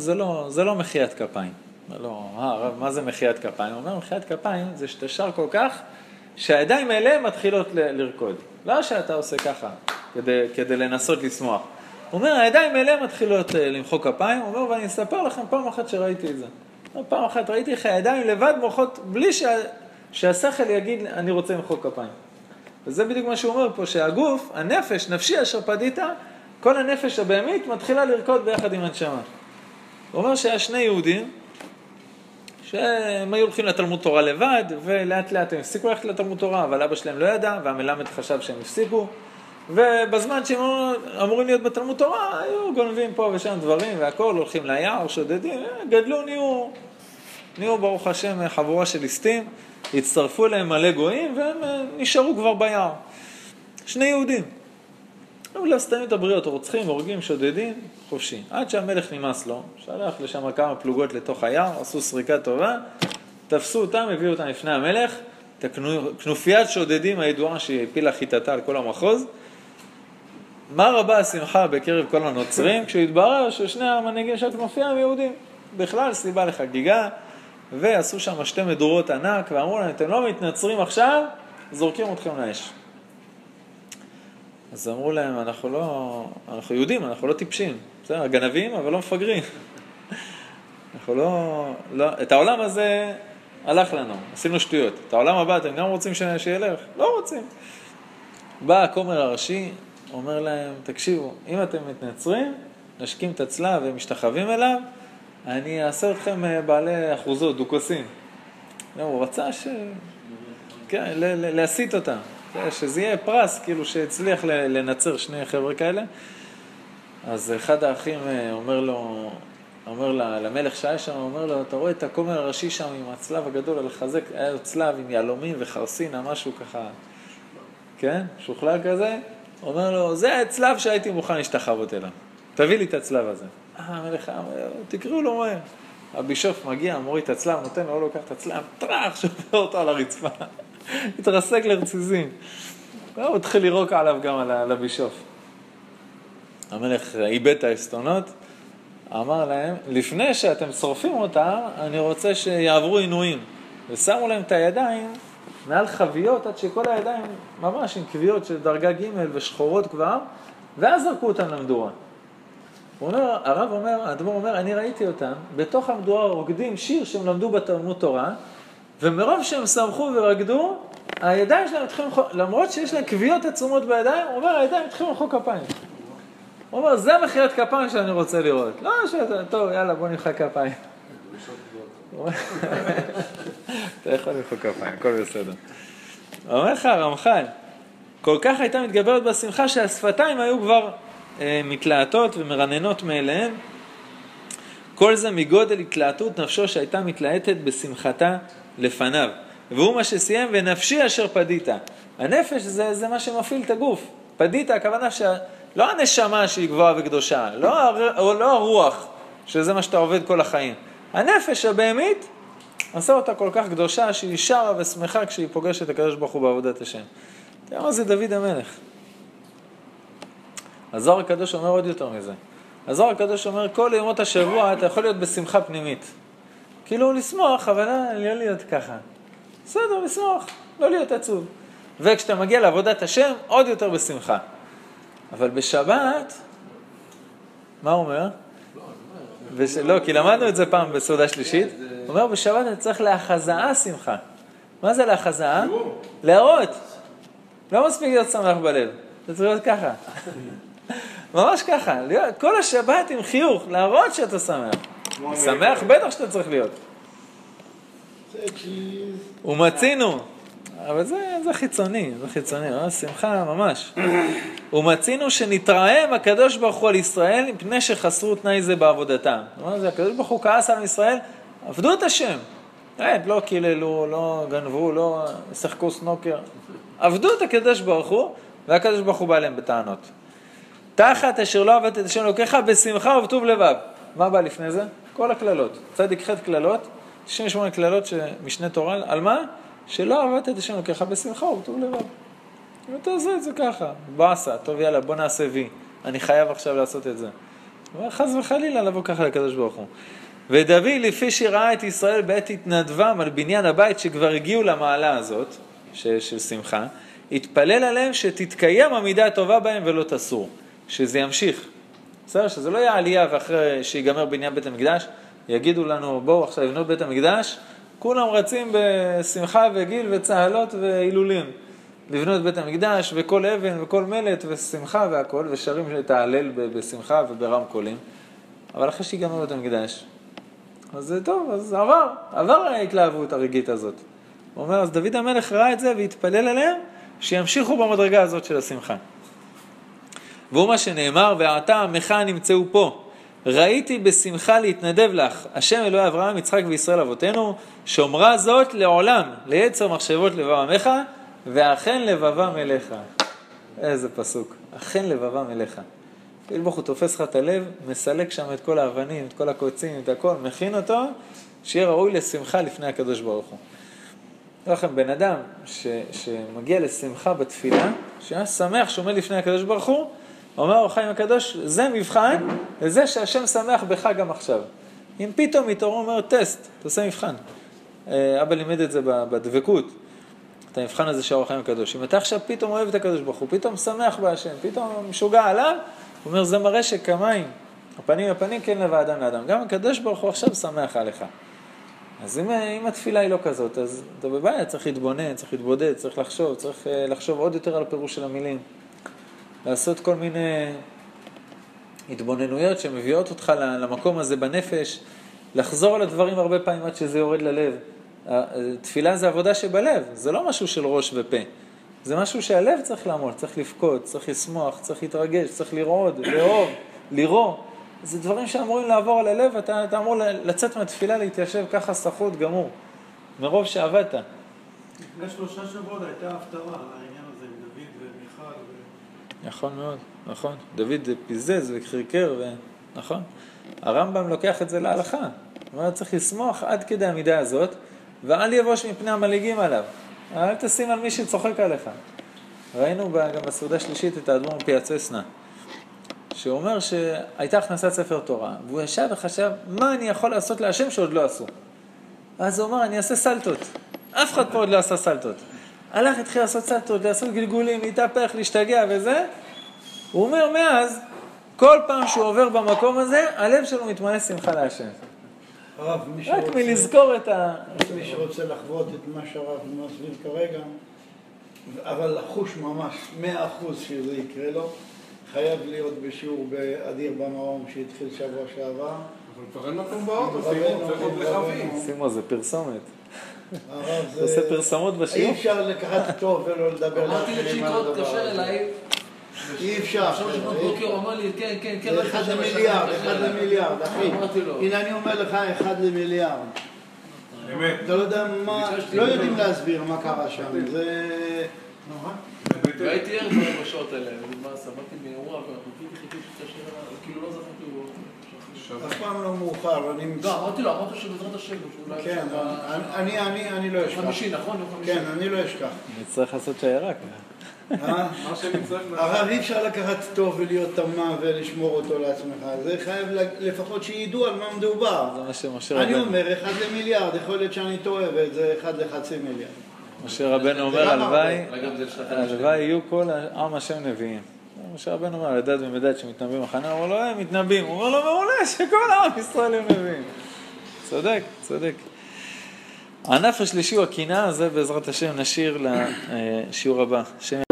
זה לא מחיית כפיים. לא, מה זה מחיית כפיים? הוא אומר, מחיית כפיים זה שתשר כל כך, שהידיים האלה מתחילות לרקוד. לא שאתה עושה ככה, כדי לנסות לשמוח. הוא אומר, הידיים האלה מתחילות למחוא כפיים, הוא אומר, ואני אספר לכם פעם אחת שראיתי את זה. פעם אחת ראיתי איך הידיים לבד מוחות, בלי שהשכל יגיד, אני רוצה למחוא כפיים. וזה בדיוק מה שהוא אומר פה, שהגוף, הנפש, נפשי אשר פדיתה, כל הנפש הבהמית מתחילה לרקוד ביחד עם הנשמה. הוא אומר שהיה שני יהודים, שהם היו הולכים לתלמוד תורה לבד, ולאט לאט הם הפסיקו ללכת לתלמוד תורה, אבל אבא שלהם לא ידע, והמלמד חשב שהם הפסיקו, ובזמן שהם אמורים להיות בתלמוד תורה, היו גונבים פה ושם דברים, והכל, הולכים ליער, שודדים, גדלו, נהיו נהיו ברוך השם חבורה של ליסטים, הצטרפו אליהם מלא גויים, והם נשארו כבר ביער. שני יהודים. היו להסתיים את הבריות, רוצחים, הורגים, שודדים, חופשי. עד שהמלך נמאס לו, שלח לשם כמה פלוגות לתוך היער, עשו סריקה טובה, תפסו אותם, הביאו אותם לפני המלך, את הכנופיית שודדים הידועה שהפילה חיטתה על כל המחוז. מה רבה השמחה בקרב כל הנוצרים, כשהתברר ששני המנהיגים של הכנופיה הם יהודים. בכלל סיבה לחגיגה, ועשו שם שתי מדורות ענק, ואמרו להם, אתם לא מתנצרים עכשיו, זורקים אתכם לאש. אז אמרו להם, אנחנו יהודים, אנחנו לא טיפשים. בסדר, גנבים, אבל לא מפגרים. אנחנו לא... את העולם הזה הלך לנו, עשינו שטויות. את העולם הבא, אתם גם רוצים שילך? לא רוצים. בא הכומר הראשי, אומר להם, תקשיבו, אם אתם מתנצרים, נשקים את הצלב ומשתחווים אליו, אני אעשה אתכם בעלי אחוזות, דוקוסים. לא, הוא רצה להסיט אותם. שזה יהיה פרס, כאילו שהצליח לנצר שני חבר'ה כאלה. אז אחד האחים אומר למלך שהיה שם, אומר לו, אתה רואה את הכומר הראשי שם עם הצלב הגדול על החזק, היה צלב עם ילומים וחרסינה, משהו ככה, כן? שוכלל כזה. אומר לו, זה הצלב שהייתי מוכן להשתחוות אליו. תביא לי את הצלב הזה. המלך אמר, תקראו לו מהר. הבישוף מגיע, מוריד את הצלב, נותן לו, לוקח את הצלב, טרח, שופר אותו על הרצפה. התרסק לרציזים. הוא התחיל לירוק עליו גם על הבישוף. המלך איבד את העשתונות, אמר להם, לפני שאתם שורפים אותה, אני רוצה שיעברו עינויים. ושמו להם את הידיים מעל חביות, עד שכל הידיים ממש עם קביעות של דרגה ג' ושחורות כבר, ואז זרקו אותם למדורה. הרב אומר, האדמו"ר אומר, אני ראיתי אותם, בתוך המדורה רוקדים שיר שהם למדו בתלמוד תורה, ומרוב שהם סמכו ורקדו, הידיים שלהם התחילים, למרות שיש להם קביעות עצומות בידיים, הוא אומר, הידיים התחילים לחוק כפיים. הוא אומר, זה מחיית כפיים שאני רוצה לראות. לא, שאתה, טוב, יאללה, בוא נמחא כפיים. אתה יכול למחוא כפיים, הכל בסדר. הוא אומר לך, הרמח"ל, כל כך הייתה מתגברת בשמחה, שהשפתיים היו כבר מתלהטות ומרננות מאליהן. כל זה מגודל התלהטות נפשו שהייתה מתלהטת בשמחתה לפניו. והוא מה שסיים, ונפשי אשר פדית. הנפש זה מה שמפעיל את הגוף. פדית, הכוונה שלא הנשמה שהיא גבוהה וקדושה, לא הרוח, שזה מה שאתה עובד כל החיים. הנפש הבהמית עשה אותה כל כך קדושה שהיא שרה ושמחה כשהיא פוגשת את הקדוש ברוך הוא בעבודת השם. תראה מה זה דוד המלך. הזוהר הקדוש אומר עוד יותר מזה. הזוהר הקדוש אומר, כל ימות השבוע אתה יכול להיות בשמחה פנימית. כאילו לשמוח, אבל לא להיות ככה. בסדר, לשמוח, לא להיות עצוב. וכשאתה מגיע לעבודת השם, עוד יותר בשמחה. אבל בשבת, מה הוא אומר? לא, כי למדנו את זה פעם בסעודה שלישית. הוא אומר, בשבת אתה צריך להחזאה שמחה. מה זה להחזאה? להראות. לא מספיק להיות שמח בלב. אתה צריך להיות ככה. ממש ככה. כל השבת עם חיוך, להראות שאתה שמח. שמח בטח שאתה צריך להיות. ומצינו, אבל זה חיצוני, זה חיצוני, שמחה ממש. ומצינו שנתרעם הקדוש ברוך הוא על ישראל, מפני שחסרו תנאי זה בעבודתם. הקדוש ברוך הוא כעס על ישראל, עבדו את השם. לא קיללו, לא גנבו, לא שחקו סנוקר. עבדו את הקדוש ברוך הוא, והקדוש ברוך הוא בא להם בטענות. תחת אשר לא עבדת את השם לוקחה בשמחה ובטוב לבב. מה בא לפני זה? כל הכללות. צדיק ח' כללות, 68 כללות שמשנה תורה, על מה? שלא עבדת את השם לוקחה בשמחה ובטוב לבב. אם אתה עושה את זה ככה, בעשה, טוב יאללה, בוא נעשה וי, אני חייב עכשיו לעשות את זה. חס וחלילה לבוא ככה לקדוש ברוך הוא. ודוד, לפי שראה את ישראל בעת התנדבם על בניין הבית שכבר הגיעו למעלה הזאת, של שמחה, התפלל עליהם שתתקיים המידה הטובה בהם ולא תסור, שזה ימשיך. בסדר, שזה לא יהיה עלייה ואחרי שיגמר בניין בית המקדש, יגידו לנו בואו עכשיו לבנות בית המקדש, כולם רצים בשמחה וגיל וצהלות והילולים, לבנות בית המקדש וכל אבן וכל מלט ושמחה והכל, ושרים שתעלל בשמחה וברם קולים, אבל אחרי שיגמר בית המקדש, אז זה טוב, אז עבר ההתלהבות הרגעית הזאת. הוא אומר, אז דוד המלך ראה את זה והתפלל עליהם, שימשיכו במדרגה הזאת של השמחה. והוא מה שנאמר, ועתה עמך נמצאו פה, ראיתי בשמחה להתנדב לך, השם אלוהי אברהם, יצחק וישראל אבותינו, שומרה זאת לעולם, ליצר מחשבות לבבם אליך, ואכן לבבם אליך. איזה פסוק, אכן לבבם אליך. אלבוך הוא תופס לך את הלב, מסלק שם את כל האבנים, את כל הקוצים, את הכל, מכין אותו, שיהיה ראוי לשמחה לפני הקדוש ברוך הוא. לכם בן אדם שמגיע לשמחה בתפילה, שהיה שמח שעומד לפני הקדוש ברוך הוא, אומר אור חיים הקדוש, זה מבחן, וזה שהשם שמח בך גם עכשיו. אם פתאום מתעורר אומר טסט, תעשה מבחן. אבא לימד את זה בדבקות, את המבחן הזה של אור חיים הקדוש. אם אתה עכשיו פתאום אוהב את הקדוש ברוך הוא, פתאום שמח בהשם, פתאום משוגע עליו, הוא אומר זה מראה שכמיים, הפנים כן לב האדם לאדם. גם הקדוש ברוך הוא עכשיו שמח עליך. אז אם התפילה היא לא כזאת, אז אתה בבעיה, צריך להתבונן, צריך להתבודד, צריך לחשוב, צריך לחשוב עוד יותר על הפירוש של המילים. לעשות כל מיני התבוננויות שמביאות אותך למקום הזה בנפש, לחזור על הדברים הרבה פעמים עד שזה יורד ללב. התפילה זה עבודה שבלב, זה לא משהו של ראש ופה. זה משהו שהלב צריך לעמוד, צריך לבכות, צריך לשמוח, צריך להתרגש, צריך לרעוד, לאהוב, לירוא. זה דברים שאמורים לעבור על הלב, אתה אמור לצאת מהתפילה, להתיישב ככה סחוט גמור, מרוב שעבדת. לפני 3 שבועות הייתה הפטרה על העניין הזה עם דוד ומיכל. נכון מאוד, נכון. דוד פיזז וחרקר, נכון. הרמב"ם לוקח את זה להלכה. אבל צריך לשמוח עד כדי המידה הזאת, ואל יבוש מפני המליגים עליו. אל תשים על מי שצוחק עליך. ראינו גם בסעודה השלישית את האדמו"ר מפיאצסנה, שאומר שהייתה הכנסת ספר תורה, והוא ישב וחשב, מה אני יכול לעשות להשם שעוד לא עשו? אז הוא אומר, אני אעשה סלטות. אף אחד פה עוד לא עשה סלטות. הלך, התחיל לעשות סלטות, לעשות גלגולים, להתהפך, להשתגע וזה. הוא אומר, מאז, כל פעם שהוא עובר במקום הזה, הלב שלו מתמלא שמחה להשם. הרב, רק מלזכור את ה... מי שרוצה לחוות את מה שהרב מסביר כרגע, אבל לחוש ממש 100% שזה יקרה לו, חייב להיות בשיעור באדיר במעום שהתחיל שבוע שעבר. אבל כבר אין מקום באוטו, סימו, צריך עוד לחבים. סימו, זה פרסומת. זה עושה פרסומות בשיעור. אי אפשר לקחת טוב ולא לדבר. אמרתי לצ'יקרות קשר אליי. אי אפשר. עכשיו שבוקר הוא אמר לי, כן, כן, כן. אחד למיליארד, אחי. הנה אני אומר לך, 1 למיליארד. באמת. אתה לא יודע מה, לא יודעים להסביר מה קרה שם. זה... נורא. והייתי ערב בשעות האלה, סבלתי מאירוע, ואנחנו חיכיתי שאתה שאלה, כאילו לא זכרתי הוא... אף פעם לא מאוחר, אני... לא, אמרתי שבעזרת השם, שאולי... כן, אני לא אשכח. 50, נכון? כן, אני לא אשכח. נצטרך לעשות שיירה כבר. מה שנצטרך... הרב, אי אפשר לקחת טוב ולהיות תמה ולשמור אותו לעצמך, זה חייב לפחות שידעו על מה מדובר. זה מה שמשה... אני אומר, 1 למיליארד, יכול להיות שאני טועה, וזה 1 לחצי מיליארד. משה רבנו אומר, הלוואי יהיו כל עם השם נביאים. משה רבנו אומר, לדעת ומדעת שמתנבאים מחנה, הוא לא מתנבאים, הוא אומר לו, מעולה שכל העם ישראל הם נביאים. צודק, צודק. הענף השלישי הוא הקנאה, זה בעזרת השם נשאיר לשיעור הבא.